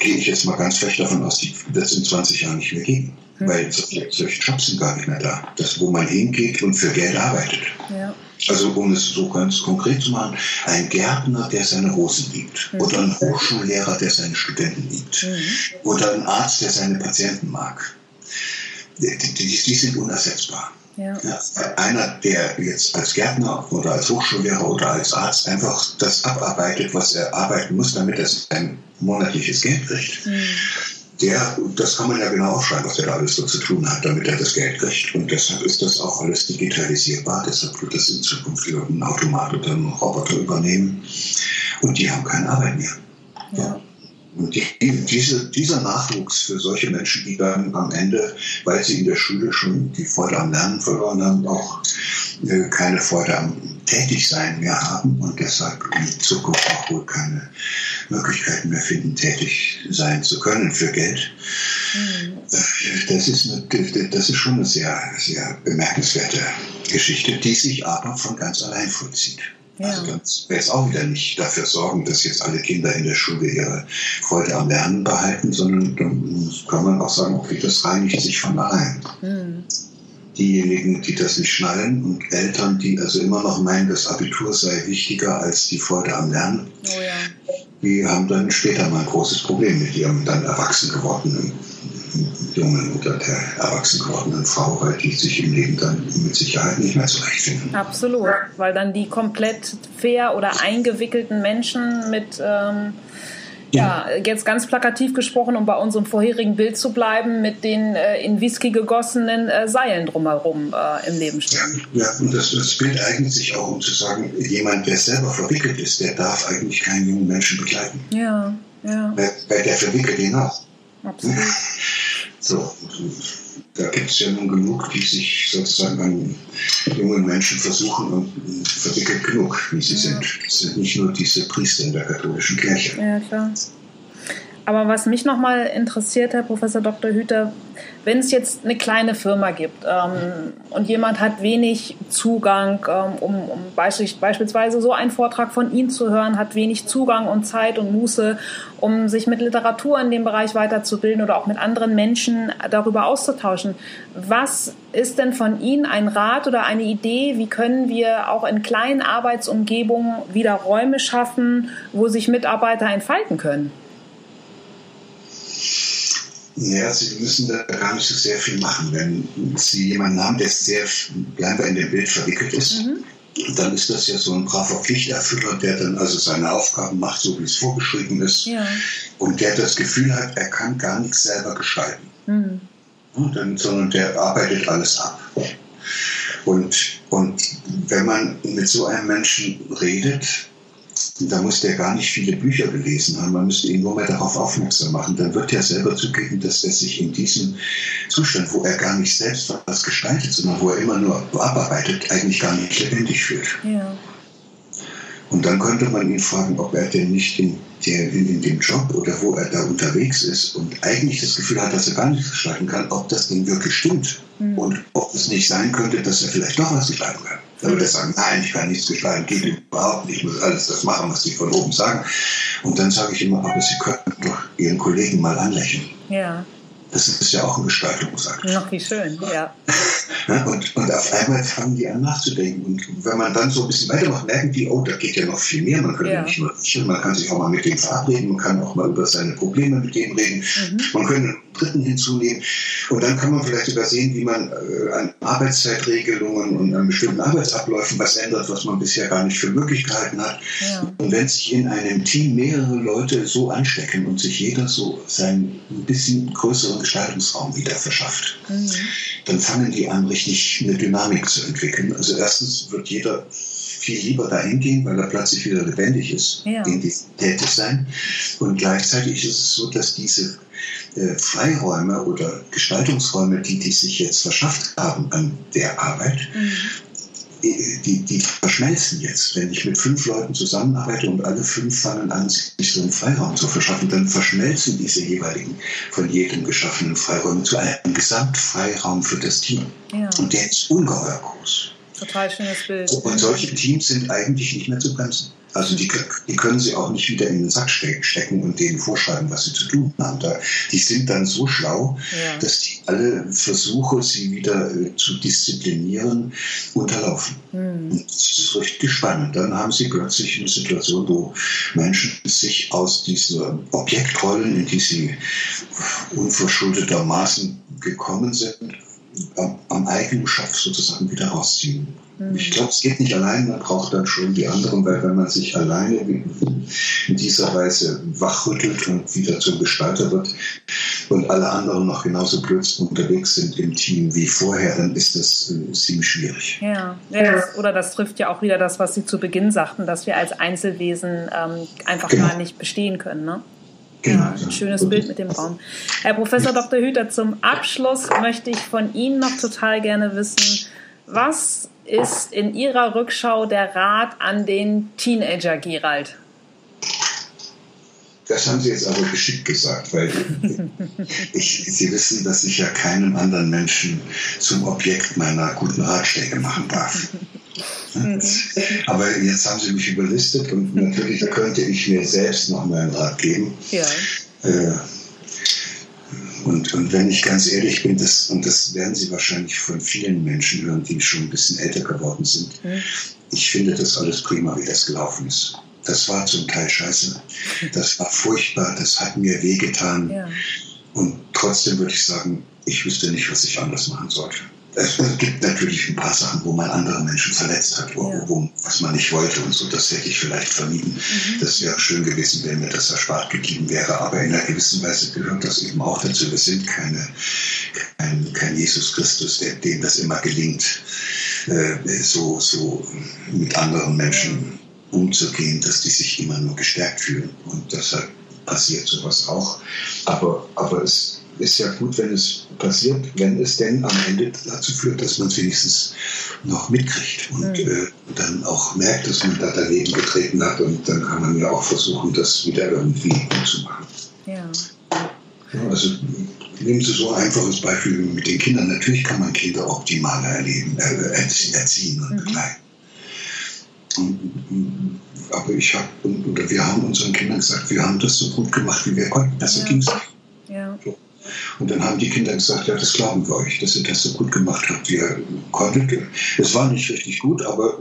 gehe ich jetzt mal ganz frech davon aus, die wird es in 20 Jahren nicht mehr geben. Weil solche Jobs sind gar nicht mehr da. Das, wo man hingeht und für Geld arbeitet. Ja. Also um es so ganz konkret zu machen, ein Gärtner, der seine Rosen liebt, oder ein Hochschullehrer, der seine Studenten liebt, oder ein Arzt, der seine Patienten mag, die sind unersetzbar. Ja. Ja, einer, der jetzt als Gärtner oder als Hochschullehrer oder als Arzt einfach das abarbeitet, was er arbeiten muss, damit er sein monatliches Geld kriegt, das kann man ja genau aufschreiben, was der da alles so zu tun hat, damit er das Geld kriegt. Und deshalb ist das auch alles digitalisierbar. Deshalb wird das in Zukunft ein Automat oder ein Roboter übernehmen. Und die haben keine Arbeit mehr. Ja. Und dieser Nachwuchs für solche Menschen, die dann am Ende, weil sie in der Schule schon die Freude am Lernen verloren haben, auch keine Freude am Tätigsein mehr haben und deshalb in Zukunft auch wohl keine Möglichkeiten mehr finden, tätig sein zu können für Geld. Das ist schon eine sehr, sehr bemerkenswerte Geschichte, die sich aber von ganz allein vollzieht. Ja. Also kannst du jetzt auch wieder nicht dafür sorgen, dass jetzt alle Kinder in der Schule ihre Freude am Lernen behalten, sondern dann kann man auch sagen, okay, das reinigt sich von allein. Diejenigen, die das nicht schnallen, und Eltern, die also immer noch meinen, das Abitur sei wichtiger als die Freude am Lernen, die haben dann später mal ein großes Problem mit ihrem dann erwachsen gewordenen Jungen oder der erwachsen gewordenen Frau, weil die sich im Leben dann mit Sicherheit nicht mehr zurechtfinden. Absolut, weil dann die komplett fair oder eingewickelten Menschen mit, jetzt ganz plakativ gesprochen, um bei unserem vorherigen Bild zu bleiben, mit den in Whisky gegossenen Seilen drumherum im Leben stehen. Ja, und das Bild eignet sich auch, um zu sagen, jemand, der selber verwickelt ist, der darf eigentlich keinen jungen Menschen begleiten. Ja, ja. Weil der verwickelt ihn auch. Absolut. So, da gibt es ja nun genug, die sich sozusagen an jungen Menschen versuchen, und verwickelt genug, wie sie sind. Es sind nicht nur diese Priester in der katholischen Kirche. Ja, klar. Aber was mich nochmal interessiert, Herr Professor Dr. Hüther, wenn es jetzt eine kleine Firma gibt und jemand hat wenig Zugang, um beispielsweise so einen Vortrag von Ihnen zu hören, hat wenig Zugang und Zeit und Muße, um sich mit Literatur in dem Bereich weiterzubilden oder auch mit anderen Menschen darüber auszutauschen. Was ist denn von Ihnen ein Rat oder eine Idee, wie können wir auch in kleinen Arbeitsumgebungen wieder Räume schaffen, wo sich Mitarbeiter entfalten können? Ja, Sie müssen da gar nicht so sehr viel machen. Wenn Sie jemanden haben, der sehr bleiben in dem Bild verwickelt ist, dann ist das ja so ein braver Pflichterfüller, der dann also seine Aufgaben macht, so wie es vorgeschrieben ist. Ja. Und der das Gefühl hat, er kann gar nichts selber gestalten. Mhm. Sondern der arbeitet alles ab. Und wenn man mit so einem Menschen redet, da muss der gar nicht viele Bücher gelesen haben, man müsste ihn nur mal darauf aufmerksam machen, dann wird er selber zugeben, dass er sich in diesem Zustand, wo er gar nicht selbst was gestaltet, sondern wo er immer nur abarbeitet, eigentlich gar nicht lebendig fühlt. Ja. Und dann könnte man ihn fragen, ob er denn nicht in dem Job oder wo er da unterwegs ist und eigentlich das Gefühl hat, dass er gar nichts gestalten kann, ob das denn wirklich stimmt und ob es nicht sein könnte, dass er vielleicht doch was gestalten kann. Dann würde er sagen, nein, ich kann nichts gestalten, geht überhaupt nicht, ich muss alles das machen, was die von oben sagen. Und dann sage ich immer, aber Sie könnten doch Ihren Kollegen mal anlächeln. Ja. Das ist ja auch ein Gestaltungsakt. Ach, wie schön, ja. Und auf einmal fangen die an nachzudenken. Und wenn man dann so ein bisschen weitermacht, merken die, oh, da geht ja noch viel mehr. Man könnte nicht nur rechnen, man kann sich auch mal mit denen verabreden, man kann auch mal über seine Probleme mit denen reden. Mhm. Man könnte einen Dritten hinzunehmen. Und dann kann man vielleicht sogar sehen, wie man an Arbeitszeitregelungen und an bestimmten Arbeitsabläufen was ändert, was man bisher gar nicht für Möglichkeiten hat. Ja. Und wenn sich in einem Team mehrere Leute so anstecken und sich jeder so seinen ein bisschen größeren Gestaltungsraum wieder verschafft, dann fangen die an, richtig eine Dynamik zu entwickeln. Also erstens wird jeder viel lieber dahin gehen, weil er plötzlich wieder lebendig ist, tätig sein. Und gleichzeitig ist es so, dass diese Freiräume oder Gestaltungsräume, die sich jetzt verschafft haben an der Arbeit, die verschmelzen jetzt. Wenn ich mit 5 Leuten zusammenarbeite und alle 5 fangen an, sich so einen Freiraum zu verschaffen, dann verschmelzen diese jeweiligen von jedem geschaffenen Freiräume zu einem Gesamtfreiraum für das Team. Ja. Und der ist ungeheuer groß. Total schönes Bild. Und solche Teams sind eigentlich nicht mehr zu bremsen. Also die können sie auch nicht wieder in den Sack stecken und denen vorschreiben, was sie zu tun haben. Die sind dann so schlau, dass die alle Versuche, sie wieder zu disziplinieren, unterlaufen. Und das ist richtig spannend. Dann haben sie plötzlich eine Situation, wo Menschen sich aus diesen Objektrollen, in die sie unverschuldetermaßen gekommen sind, am eigenen Schopf sozusagen wieder rausziehen. Ich glaube, es geht nicht allein, man braucht dann schon die anderen, weil wenn man sich alleine in dieser Weise wachrüttelt und wieder zum Gestalter wird und alle anderen noch genauso blöd unterwegs sind im Team wie vorher, dann ist das ziemlich schwierig. Das trifft ja auch wieder das, was Sie zu Beginn sagten, dass wir als Einzelwesen einfach gar nicht bestehen können, ne? Ja, ein schönes Bild mit dem Raum. Herr Professor Dr. Hüther, zum Abschluss möchte ich von Ihnen noch total gerne wissen, was ist in Ihrer Rückschau der Rat an den Teenager Gerald? Das haben Sie jetzt aber geschickt gesagt, weil Sie wissen, dass ich ja keinem anderen Menschen zum Objekt meiner guten Ratschläge machen darf. Aber jetzt haben Sie mich überlistet und natürlich könnte ich mir selbst nochmal einen Rat geben. Ja. Und wenn ich ganz ehrlich bin, das werden Sie wahrscheinlich von vielen Menschen hören, die schon ein bisschen älter geworden sind, ich finde das alles prima, wie das gelaufen ist. Das war zum Teil scheiße, das war furchtbar, das hat mir wehgetan. Ja. Und trotzdem würde ich sagen, ich wüsste nicht, was ich anders machen sollte. Es gibt natürlich ein paar Sachen, wo man andere Menschen verletzt hat, was man nicht wollte und so. Das hätte ich vielleicht vermieden. Das wäre schön gewesen, wenn mir das erspart geblieben wäre. Aber in einer gewissen Weise gehört das eben auch dazu. Wir sind kein Jesus Christus, dem das immer gelingt, so mit anderen Menschen umzugehen, dass die sich immer nur gestärkt fühlen. Und deshalb passiert sowas auch. Aber es ist ja gut, wenn es passiert, wenn es denn am Ende dazu führt, dass man es wenigstens noch mitkriegt und dann auch merkt, dass man da daneben getreten hat und dann kann man ja auch versuchen, das wieder irgendwie gut zu machen. Ja. Ja, also nehmen Sie so ein einfaches Beispiel mit den Kindern. Natürlich kann man Kinder optimal erziehen und begleiten. Aber wir haben unseren Kindern gesagt, wir haben das so gut gemacht, wie wir konnten. Besser ging es nicht. Ja. Und dann haben die Kinder gesagt, ja, das glauben wir euch, dass ihr das so gut gemacht habt, wie ihr konntet. Es war nicht richtig gut, aber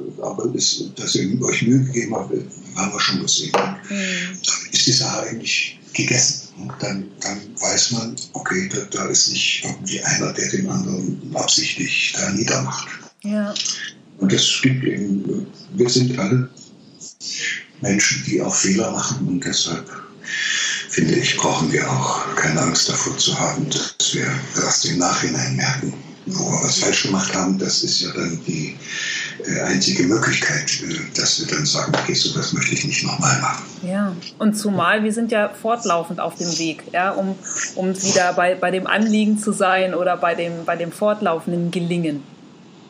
dass ihr euch Mühe gegeben habt, haben wir schon gesehen. Dann ist die Sache eigentlich gegessen. dann weiß man, okay, da ist nicht irgendwie einer, der den anderen absichtlich da niedermacht. Ja. Und das stimmt eben. Wir sind alle Menschen, die auch Fehler machen, und deshalb finde ich, brauchen wir auch keine Angst davor zu haben, dass wir erst im Nachhinein merken, wo wir was falsch gemacht haben. Das ist ja dann die einzige Möglichkeit, dass wir dann sagen, okay, so das möchte ich nicht nochmal machen. Ja, und zumal wir sind ja fortlaufend auf dem Weg, ja, um wieder bei dem Anliegen zu sein oder bei dem fortlaufenden Gelingen.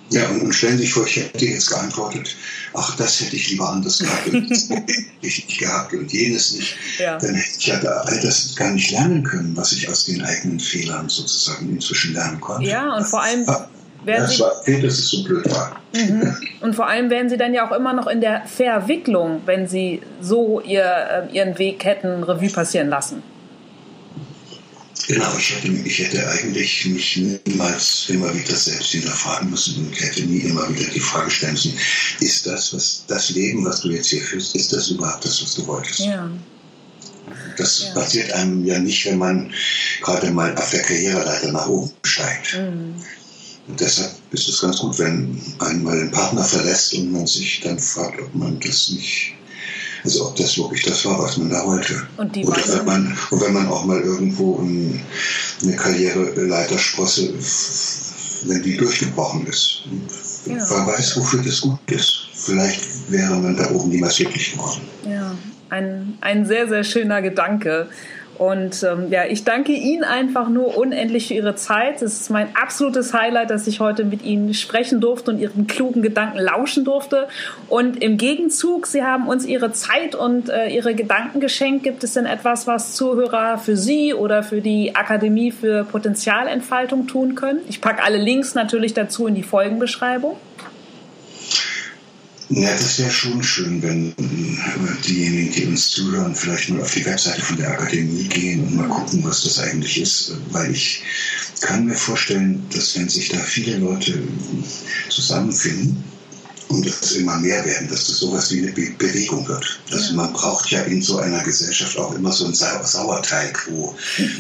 Ja, und stellen Sie sich vor, ich hätte jetzt geantwortet, ach, das hätte ich lieber anders gehabt und das hätte ich nicht gehabt und jenes nicht. Ja. Dann hätte ich ja all das gar nicht lernen können, was ich aus den eigenen Fehlern sozusagen inzwischen lernen konnte. Ja, und vor allem... Und vor allem wären Sie dann ja auch immer noch in der Verwicklung, wenn Sie so Ihren Weg hätten Revue passieren lassen. Genau, ich hätte eigentlich mich niemals immer wieder selbst hinterfragen müssen und hätte nie immer wieder die Frage stellen müssen, ist das, das Leben, was du jetzt hier führst, ist das überhaupt das, was du wolltest? Ja. Das passiert einem ja nicht, wenn man gerade mal auf der Karriereleiter nach oben steigt. Mhm. Und deshalb ist es ganz gut, wenn einmal den Partner verlässt und man sich dann fragt, ob man das nicht... Also ob das wirklich das war, was man da wollte. Und wenn man auch mal irgendwo eine Karriereleitersprosse, wenn die durchgebrochen ist, wer weiß, wofür das gut ist. Vielleicht wäre man da oben niemals glücklich geworden. Ja, ein sehr, sehr schöner Gedanke. Und ich danke Ihnen einfach nur unendlich für Ihre Zeit. Es ist mein absolutes Highlight, dass ich heute mit Ihnen sprechen durfte und Ihren klugen Gedanken lauschen durfte. Und im Gegenzug, Sie haben uns Ihre Zeit und Ihre Gedanken geschenkt. Gibt es denn etwas, was Zuhörer für Sie oder für die Akademie für Potenzialentfaltung tun können? Ich packe alle Links natürlich dazu in die Folgenbeschreibung. Ja, das wäre schon schön, wenn diejenigen, die uns zuhören, vielleicht mal auf die Webseite von der Akademie gehen und mal gucken, was das eigentlich ist. Weil ich kann mir vorstellen, dass wenn sich da viele Leute zusammenfinden und dass immer mehr werden, dass das sowas wie eine Bewegung wird. Also man braucht ja in so einer Gesellschaft auch immer so einen Sauerteig, wo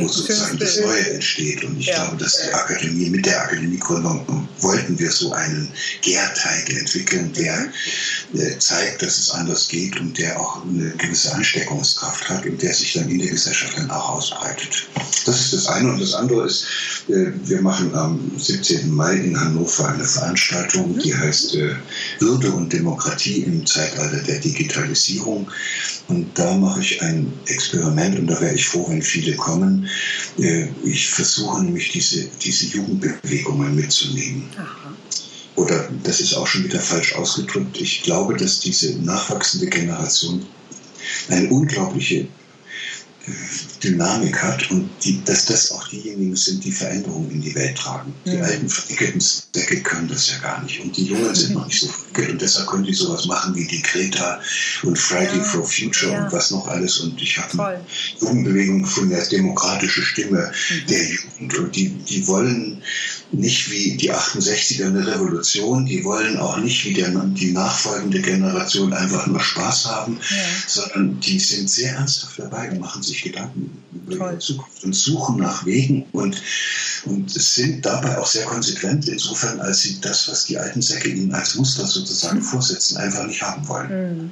sozusagen das Neue entsteht. Und ich glaube, dass die Akademie, mit der Akademiegründung wollten wir so einen Gärteig entwickeln, der zeigt, dass es anders geht und der auch eine gewisse Ansteckungskraft hat und der sich dann in der Gesellschaft dann auch ausbreitet. Das ist das eine. Und das andere ist, wir machen am 17. Mai in Hannover eine Veranstaltung, die heißt Würde und Demokratie im Zeitalter der Digitalisierung. Und da mache ich ein Experiment und da wäre ich froh, wenn viele kommen. Ich versuche nämlich diese Jugendbewegungen mitzunehmen. Aha. Oder das ist auch schon wieder falsch ausgedrückt. Ich glaube, dass diese nachwachsende Generation eine unglaubliche Dynamik hat und dass das auch diejenigen sind, die Veränderungen in die Welt tragen. Die alten verwickelten Säcke können das ja gar nicht und die Jungen sind noch nicht so verwickelt und deshalb können die sowas machen wie die Greta und Friday for Future und was noch alles, und ich habe eine Jugendbewegung gefunden, als demokratische Stimme der Jugend, und die wollen nicht wie die 68er eine Revolution, die wollen auch nicht wie die nachfolgende Generation einfach nur Spaß haben, sondern die sind sehr ernsthaft dabei und machen sich Gedanken über die Zukunft und suchen nach Wegen und sind dabei auch sehr konsequent insofern, als sie das, was die alten Säcke ihnen als Muster sozusagen vorsetzen, einfach nicht haben wollen.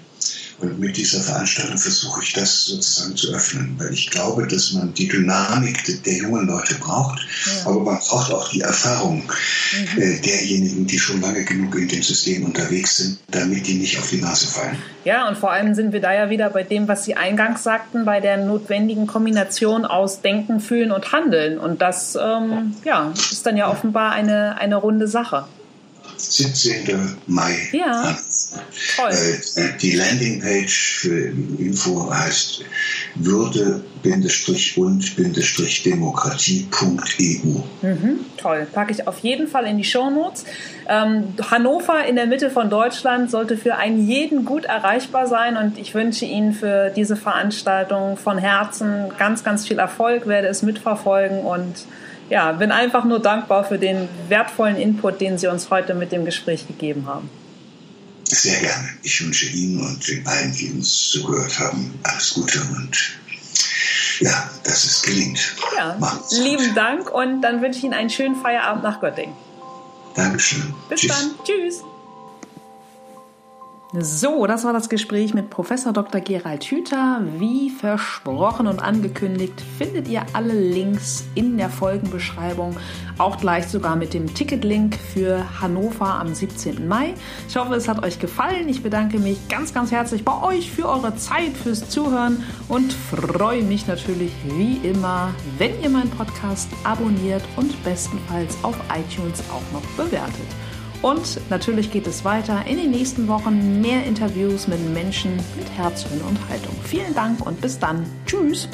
Und mit dieser Veranstaltung versuche ich das sozusagen zu öffnen, weil ich glaube, dass man die Dynamik der jungen Leute braucht, aber man braucht auch die Erfahrung derjenigen, die schon lange genug in dem System unterwegs sind, damit die nicht auf die Nase fallen. Ja, und vor allem sind wir da ja wieder bei dem, was Sie eingangs sagten, bei der notwendigen Kombination aus Denken, Fühlen und Handeln. Und das ist dann ja offenbar eine runde Sache. 17. Mai. Ja, toll. Die Landingpage für Info heißt würde-und-demokratie.eu. Toll, packe ich auf jeden Fall in die Shownotes. Hannover in der Mitte von Deutschland sollte für einen jeden gut erreichbar sein und ich wünsche Ihnen für diese Veranstaltung von Herzen ganz, ganz viel Erfolg, werde es mitverfolgen und bin einfach nur dankbar für den wertvollen Input, den Sie uns heute mit dem Gespräch gegeben haben. Sehr gerne. Ich wünsche Ihnen und den allen, die uns zugehört haben, alles Gute und Ja, dass es gelingt. Ja, lieben Dank und dann wünsche ich Ihnen einen schönen Feierabend nach Göttingen. Dankeschön. Bis dann. Tschüss. So, das war das Gespräch mit Professor Dr. Gerald Hüther. Wie versprochen und angekündigt, findet ihr alle Links in der Folgenbeschreibung, auch gleich sogar mit dem Ticketlink für Hannover am 17. Mai. Ich hoffe, es hat euch gefallen. Ich bedanke mich ganz, ganz herzlich bei euch für eure Zeit, fürs Zuhören und freue mich natürlich wie immer, wenn ihr meinen Podcast abonniert und bestenfalls auf iTunes auch noch bewertet. Und natürlich geht es weiter in den nächsten Wochen, mehr Interviews mit Menschen mit Herz, Hirn und Haltung. Vielen Dank und bis dann. Tschüss!